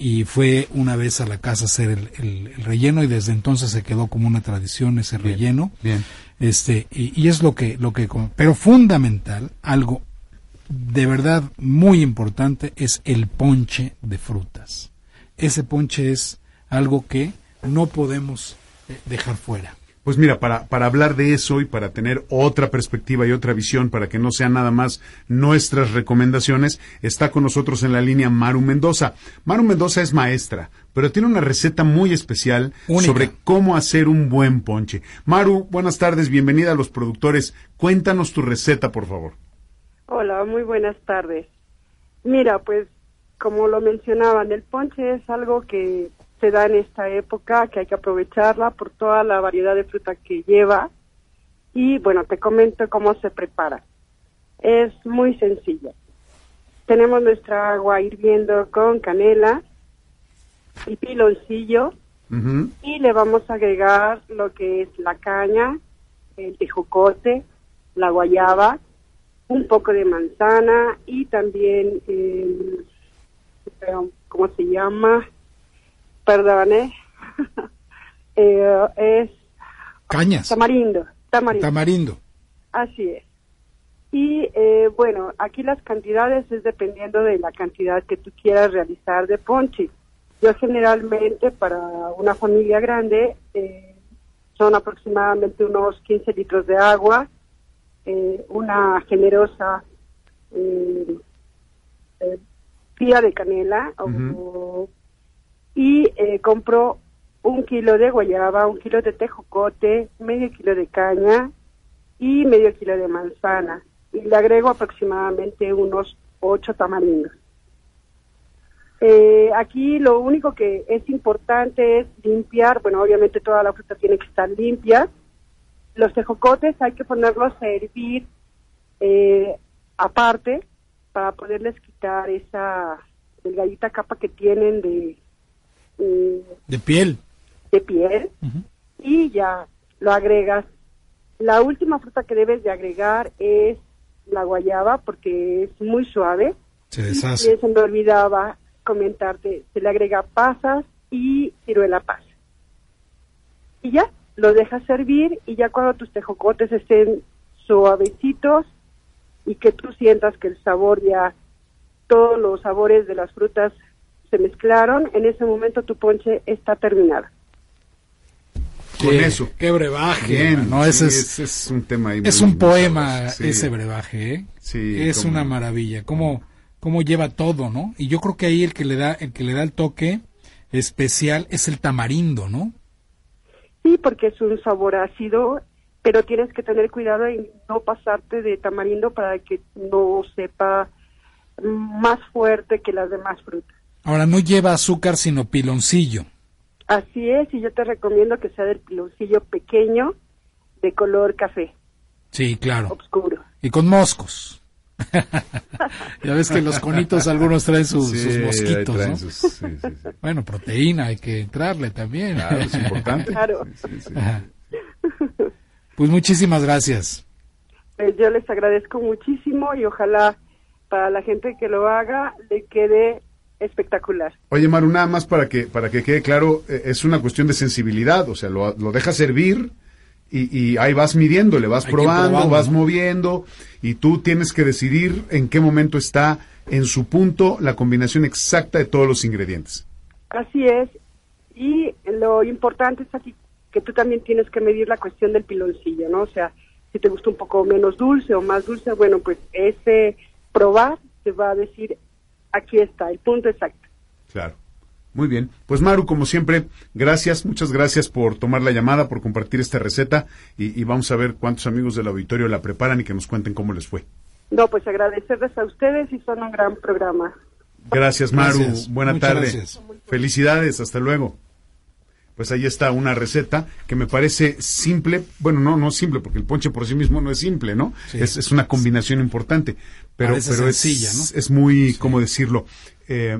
y fue una vez a la casa a hacer el relleno y desde entonces se quedó como una tradición ese relleno. Bien. Y es lo que pero fundamental, algo de verdad muy importante es el ponche de frutas. Ese ponche es algo que no podemos dejar fuera. Pues mira, para hablar de eso y para tener otra perspectiva y otra visión, para que no sean nada más nuestras recomendaciones, está con nosotros en la línea Maru Mendoza. Maru Mendoza es maestra, pero tiene una receta muy especial sobre cómo hacer un buen ponche. Maru, buenas tardes, bienvenida a Los Productores. Cuéntanos tu receta, por favor. Hola, muy buenas tardes. Mira, pues, como lo mencionaban, el ponche es algo que... se da en esta época, que hay que aprovecharla por toda la variedad de fruta que lleva. Y bueno, te comento cómo se prepara. Es muy sencillo. Tenemos nuestra agua hirviendo con canela y piloncillo, y le vamos a agregar lo que es la caña, el tejocote, la guayaba, un poco de manzana y también, ¿cómo se llama? Perdón, es... Cañas. Tamarindo. Así es. Y bueno, aquí las cantidades es dependiendo de la cantidad que tú quieras realizar de ponche. Yo generalmente para una familia grande son aproximadamente unos 15 litros de agua, una generosa pía de canela o... Y compro 1 kilo de guayaba, 1 kilo de tejocote, medio kilo de caña y medio kilo de manzana. Y le agrego aproximadamente unos 8 tamarindos. Aquí lo único que es importante es limpiar, bueno, obviamente toda la fruta tiene que estar limpia. Los tejocotes hay que ponerlos a hervir aparte para poderles quitar esa delgadita capa que tienen de piel. De piel. Uh-huh. Y ya lo agregas. La última fruta que debes de agregar es la guayaba porque es muy suave. Se deshace. Y eso me olvidaba comentarte. Se le agrega pasas y ciruela pasa. Y ya, lo dejas servir y ya cuando tus tejocotes estén suavecitos y que tú sientas que el sabor ya, todos los sabores de las frutas se mezclaron, en ese momento tu ponche está terminado. Con eso. Qué brebaje. Bien, no, sí, ese es un tema ahí. Es un poema, sí. Ese brebaje, ¿eh? Sí, es una maravilla. Cómo lleva todo, ¿no? Y yo creo que ahí el que le da el toque especial es el tamarindo, ¿no? Sí, porque es un sabor ácido, pero tienes que tener cuidado en no pasarte de tamarindo para que no sepa más fuerte que las demás frutas. Ahora, no lleva azúcar sino piloncillo. Así es, y yo te recomiendo que sea del piloncillo pequeño, de color café. Sí, claro. Oscuro. Y con moscos. Ya ves que los conitos algunos traen sus mosquitos, traen, ¿no? Sí. Bueno, proteína hay que entrarle también. Claro, es importante. Claro. Sí. Pues muchísimas gracias. Pues yo les agradezco muchísimo y ojalá para la gente que lo haga le quede espectacular. Oye, Maru, nada más para que quede claro, es una cuestión de sensibilidad, o sea, lo dejas hervir y ahí vas midiendo, le vas probando, vas, ¿no?, moviendo, y tú tienes que decidir en qué momento está en su punto la combinación exacta de todos los ingredientes. Así es, y lo importante es aquí que tú también tienes que medir la cuestión del piloncillo, ¿no? O sea, si te gusta un poco menos dulce o más dulce, bueno, pues ese probar te va a decir, aquí está, el punto exacto. Claro. Muy bien. Pues Maru, como siempre, gracias, muchas gracias por tomar la llamada, por compartir esta receta y vamos a ver cuántos amigos del auditorio la preparan y que nos cuenten cómo les fue. No, pues agradecerles a ustedes y son un gran programa. Gracias, Maru. Gracias. Buena tarde. Gracias. Felicidades, hasta luego. Pues ahí está una receta que me parece simple, bueno, no simple, porque el ponche por sí mismo no es simple, ¿no? Sí. Es una combinación importante, pero sencilla, ¿no? Es muy, sí, ¿cómo decirlo?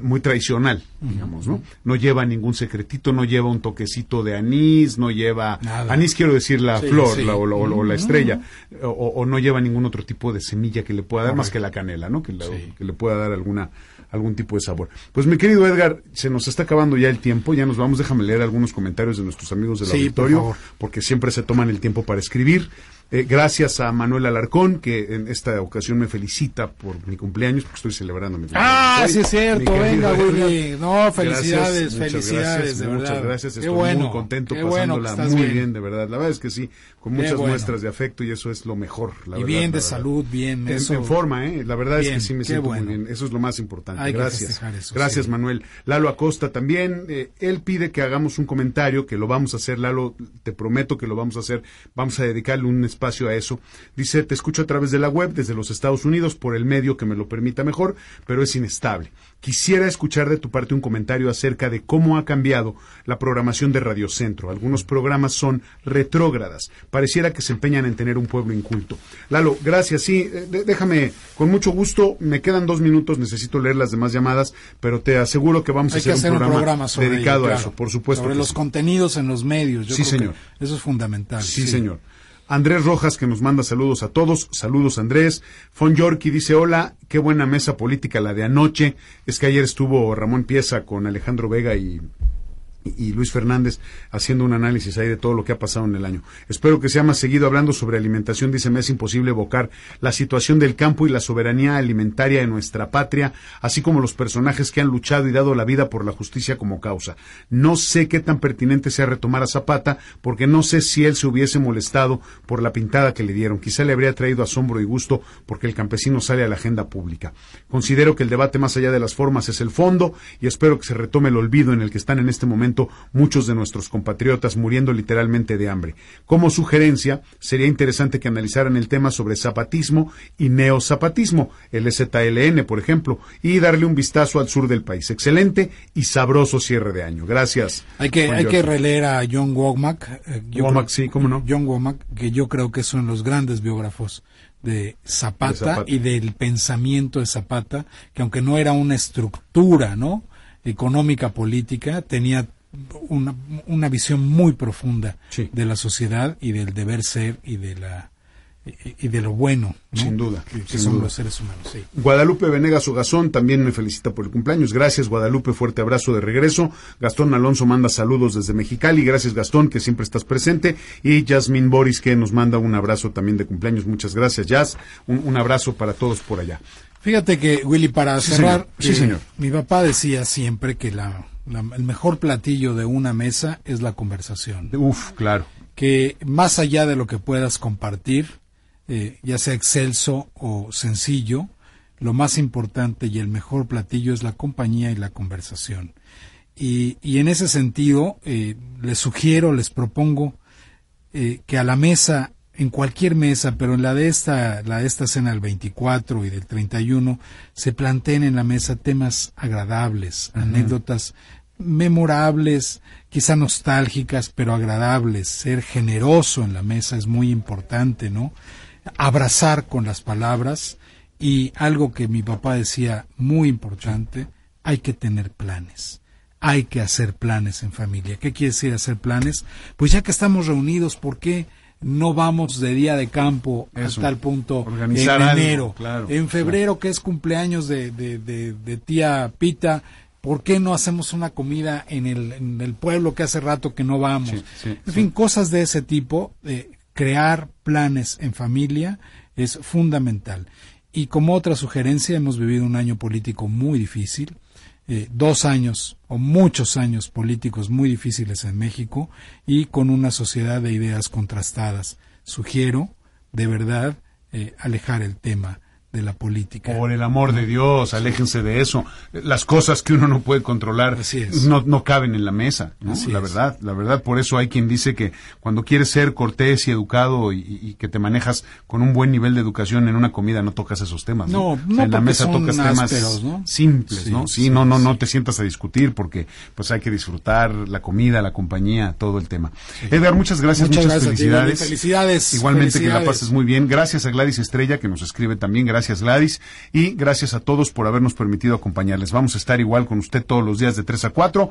Muy tradicional, digamos, ¿no? No lleva ningún secretito, no lleva un toquecito de anís, no lleva... Nada. Anís quiero decir la flor, sí. O la estrella, o no lleva ningún otro tipo de semilla que le pueda dar, más que la canela, ¿no? Que le pueda dar algún tipo de sabor. Pues mi querido Edgar, se nos está acabando ya el tiempo, ya nos vamos, déjame leer algunos comentarios de nuestros amigos del auditorio, por favor, porque siempre se toman el tiempo para escribir. Gracias a Manuel Alarcón, que en esta ocasión me felicita por mi cumpleaños, porque estoy celebrando mi cumpleaños. Ah, sí es cierto, venga, Willy. No, felicidades, felicidades, de verdad. Muchas gracias, estoy muy contento, pasándola muy bien, de verdad. La verdad es que sí, con muchas muestras de afecto y eso es lo mejor. Y bien de salud, bien. En forma, la verdad es que sí me siento muy bien, eso es lo más importante. Gracias, gracias Manuel. Lalo Acosta también, él pide que hagamos un comentario, que lo vamos a hacer, Lalo, te prometo que lo vamos a hacer, vamos a dedicarle un espacio a eso. Dice, te escucho a través de la web desde los Estados Unidos por el medio que me lo permita mejor, pero es inestable. Quisiera escuchar de tu parte un comentario acerca de cómo ha cambiado la programación de Radio Centro. Algunos programas son retrógradas. Pareciera que se empeñan en tener un pueblo inculto. Lalo, gracias. Sí, déjame, con mucho gusto, me quedan 2 minutos, necesito leer las demás llamadas, pero te aseguro que vamos a hacer un programa dedicado a eso, por supuesto. Sobre los contenidos en los medios. Yo creo, señor. Que eso es fundamental. Sí, señor. Andrés Rojas, que nos manda saludos a todos. Saludos, Andrés. Fonjorqui dice, hola, qué buena mesa política la de anoche. Es que ayer estuvo Ramón Pieza con Alejandro Vega y Luis Fernández haciendo un análisis ahí de todo lo que ha pasado en el año. Espero que sea más seguido hablando sobre alimentación. Dice, me es imposible evocar la situación del campo y la soberanía alimentaria en nuestra patria, así como los personajes que han luchado y dado la vida por la justicia como causa. No sé qué tan pertinente sea retomar a Zapata, porque no sé si él se hubiese molestado por la pintada que le dieron. Quizá le habría traído asombro y gusto porque el campesino sale a la agenda pública. Considero que el debate más allá de las formas es el fondo y espero que se retome el olvido en el que están en este momento momento muchos de nuestros compatriotas muriendo literalmente de hambre. Como sugerencia, sería interesante que analizaran el tema sobre zapatismo y neozapatismo, el ZLN, por ejemplo, y darle un vistazo al sur del país. Excelente y sabroso cierre de año. Gracias. Hay que releer a John Womack. John Womack, que yo creo que es uno de los grandes biógrafos de Zapata y del pensamiento de Zapata, que aunque no era una estructura, ¿no?, económica, política, tenía una visión muy profunda de la sociedad y del deber ser y de lo bueno, ¿no?, sin duda, que son los seres humanos. Sí. Guadalupe Venegas Ogazón también me felicita por el cumpleaños. Gracias, Guadalupe, fuerte abrazo de regreso. Gastón Alonso manda saludos desde Mexicali. Gracias, Gastón, que siempre estás presente. Y Jasmine Boris, que nos manda un abrazo también de cumpleaños. Muchas gracias, Jazz. Un abrazo para todos por allá. Fíjate que, Willy, para cerrar, mi papá decía siempre que el mejor platillo de una mesa es la conversación. Claro. Que más allá de lo que puedas compartir, ya sea excelso o sencillo, lo más importante y el mejor platillo es la compañía y la conversación. Y en ese sentido, les propongo que a la mesa, en cualquier mesa, pero en la de esta cena del 24 y del 31, se planteen en la mesa temas agradables, anécdotas memorables, quizá nostálgicas, pero agradables. Ser generoso en la mesa es muy importante, ¿no? Abrazar con las palabras, y algo que mi papá decía muy importante, hay que tener planes, hay que hacer planes en familia. ¿Qué quiere decir hacer planes? Pues ya que estamos reunidos, ¿por qué no vamos de día de campo a tal punto organizar en enero? Algo, claro, en febrero, claro, que es cumpleaños de tía Pita, ¿por qué no hacemos una comida en el pueblo que hace rato que no vamos? En fin, cosas de ese tipo. Crear planes en familia es fundamental. Y como otra sugerencia, hemos vivido un año político muy difícil, 2 años o muchos años políticos muy difíciles en México, y con una sociedad de ideas contrastadas. Sugiero, de verdad, alejar el tema de la política. Por el amor de Dios, aléjense de eso. Las cosas que uno no puede controlar no caben en la mesa, ¿no? La verdad, por eso hay quien dice que cuando quieres ser cortés y educado y que te manejas con un buen nivel de educación, en una comida no tocas esos temas. No, o sea, en la mesa tocas temas, ¿no?, simples, ¿no? No te sientas a discutir, porque pues hay que disfrutar la comida, la compañía, todo el tema. Sí. Edgar, muchas gracias, muchas gracias, felicidades. Felicidades. Igualmente, felicidades. Que la pases muy bien. Gracias a Gladys Estrella, que nos escribe también. Gracias, Gladys, y gracias a todos por habernos permitido acompañarles. Vamos a estar igual con usted todos los días de 3 a 4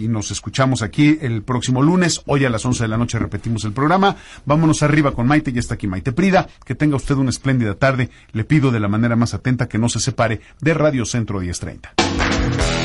y nos escuchamos aquí el próximo lunes. Hoy a las 11 de la noche repetimos el programa. Vámonos arriba con Maite, ya está aquí Maite Prida. Que tenga usted una espléndida tarde. Le pido de la manera más atenta que no se separe de Radio Centro 1030.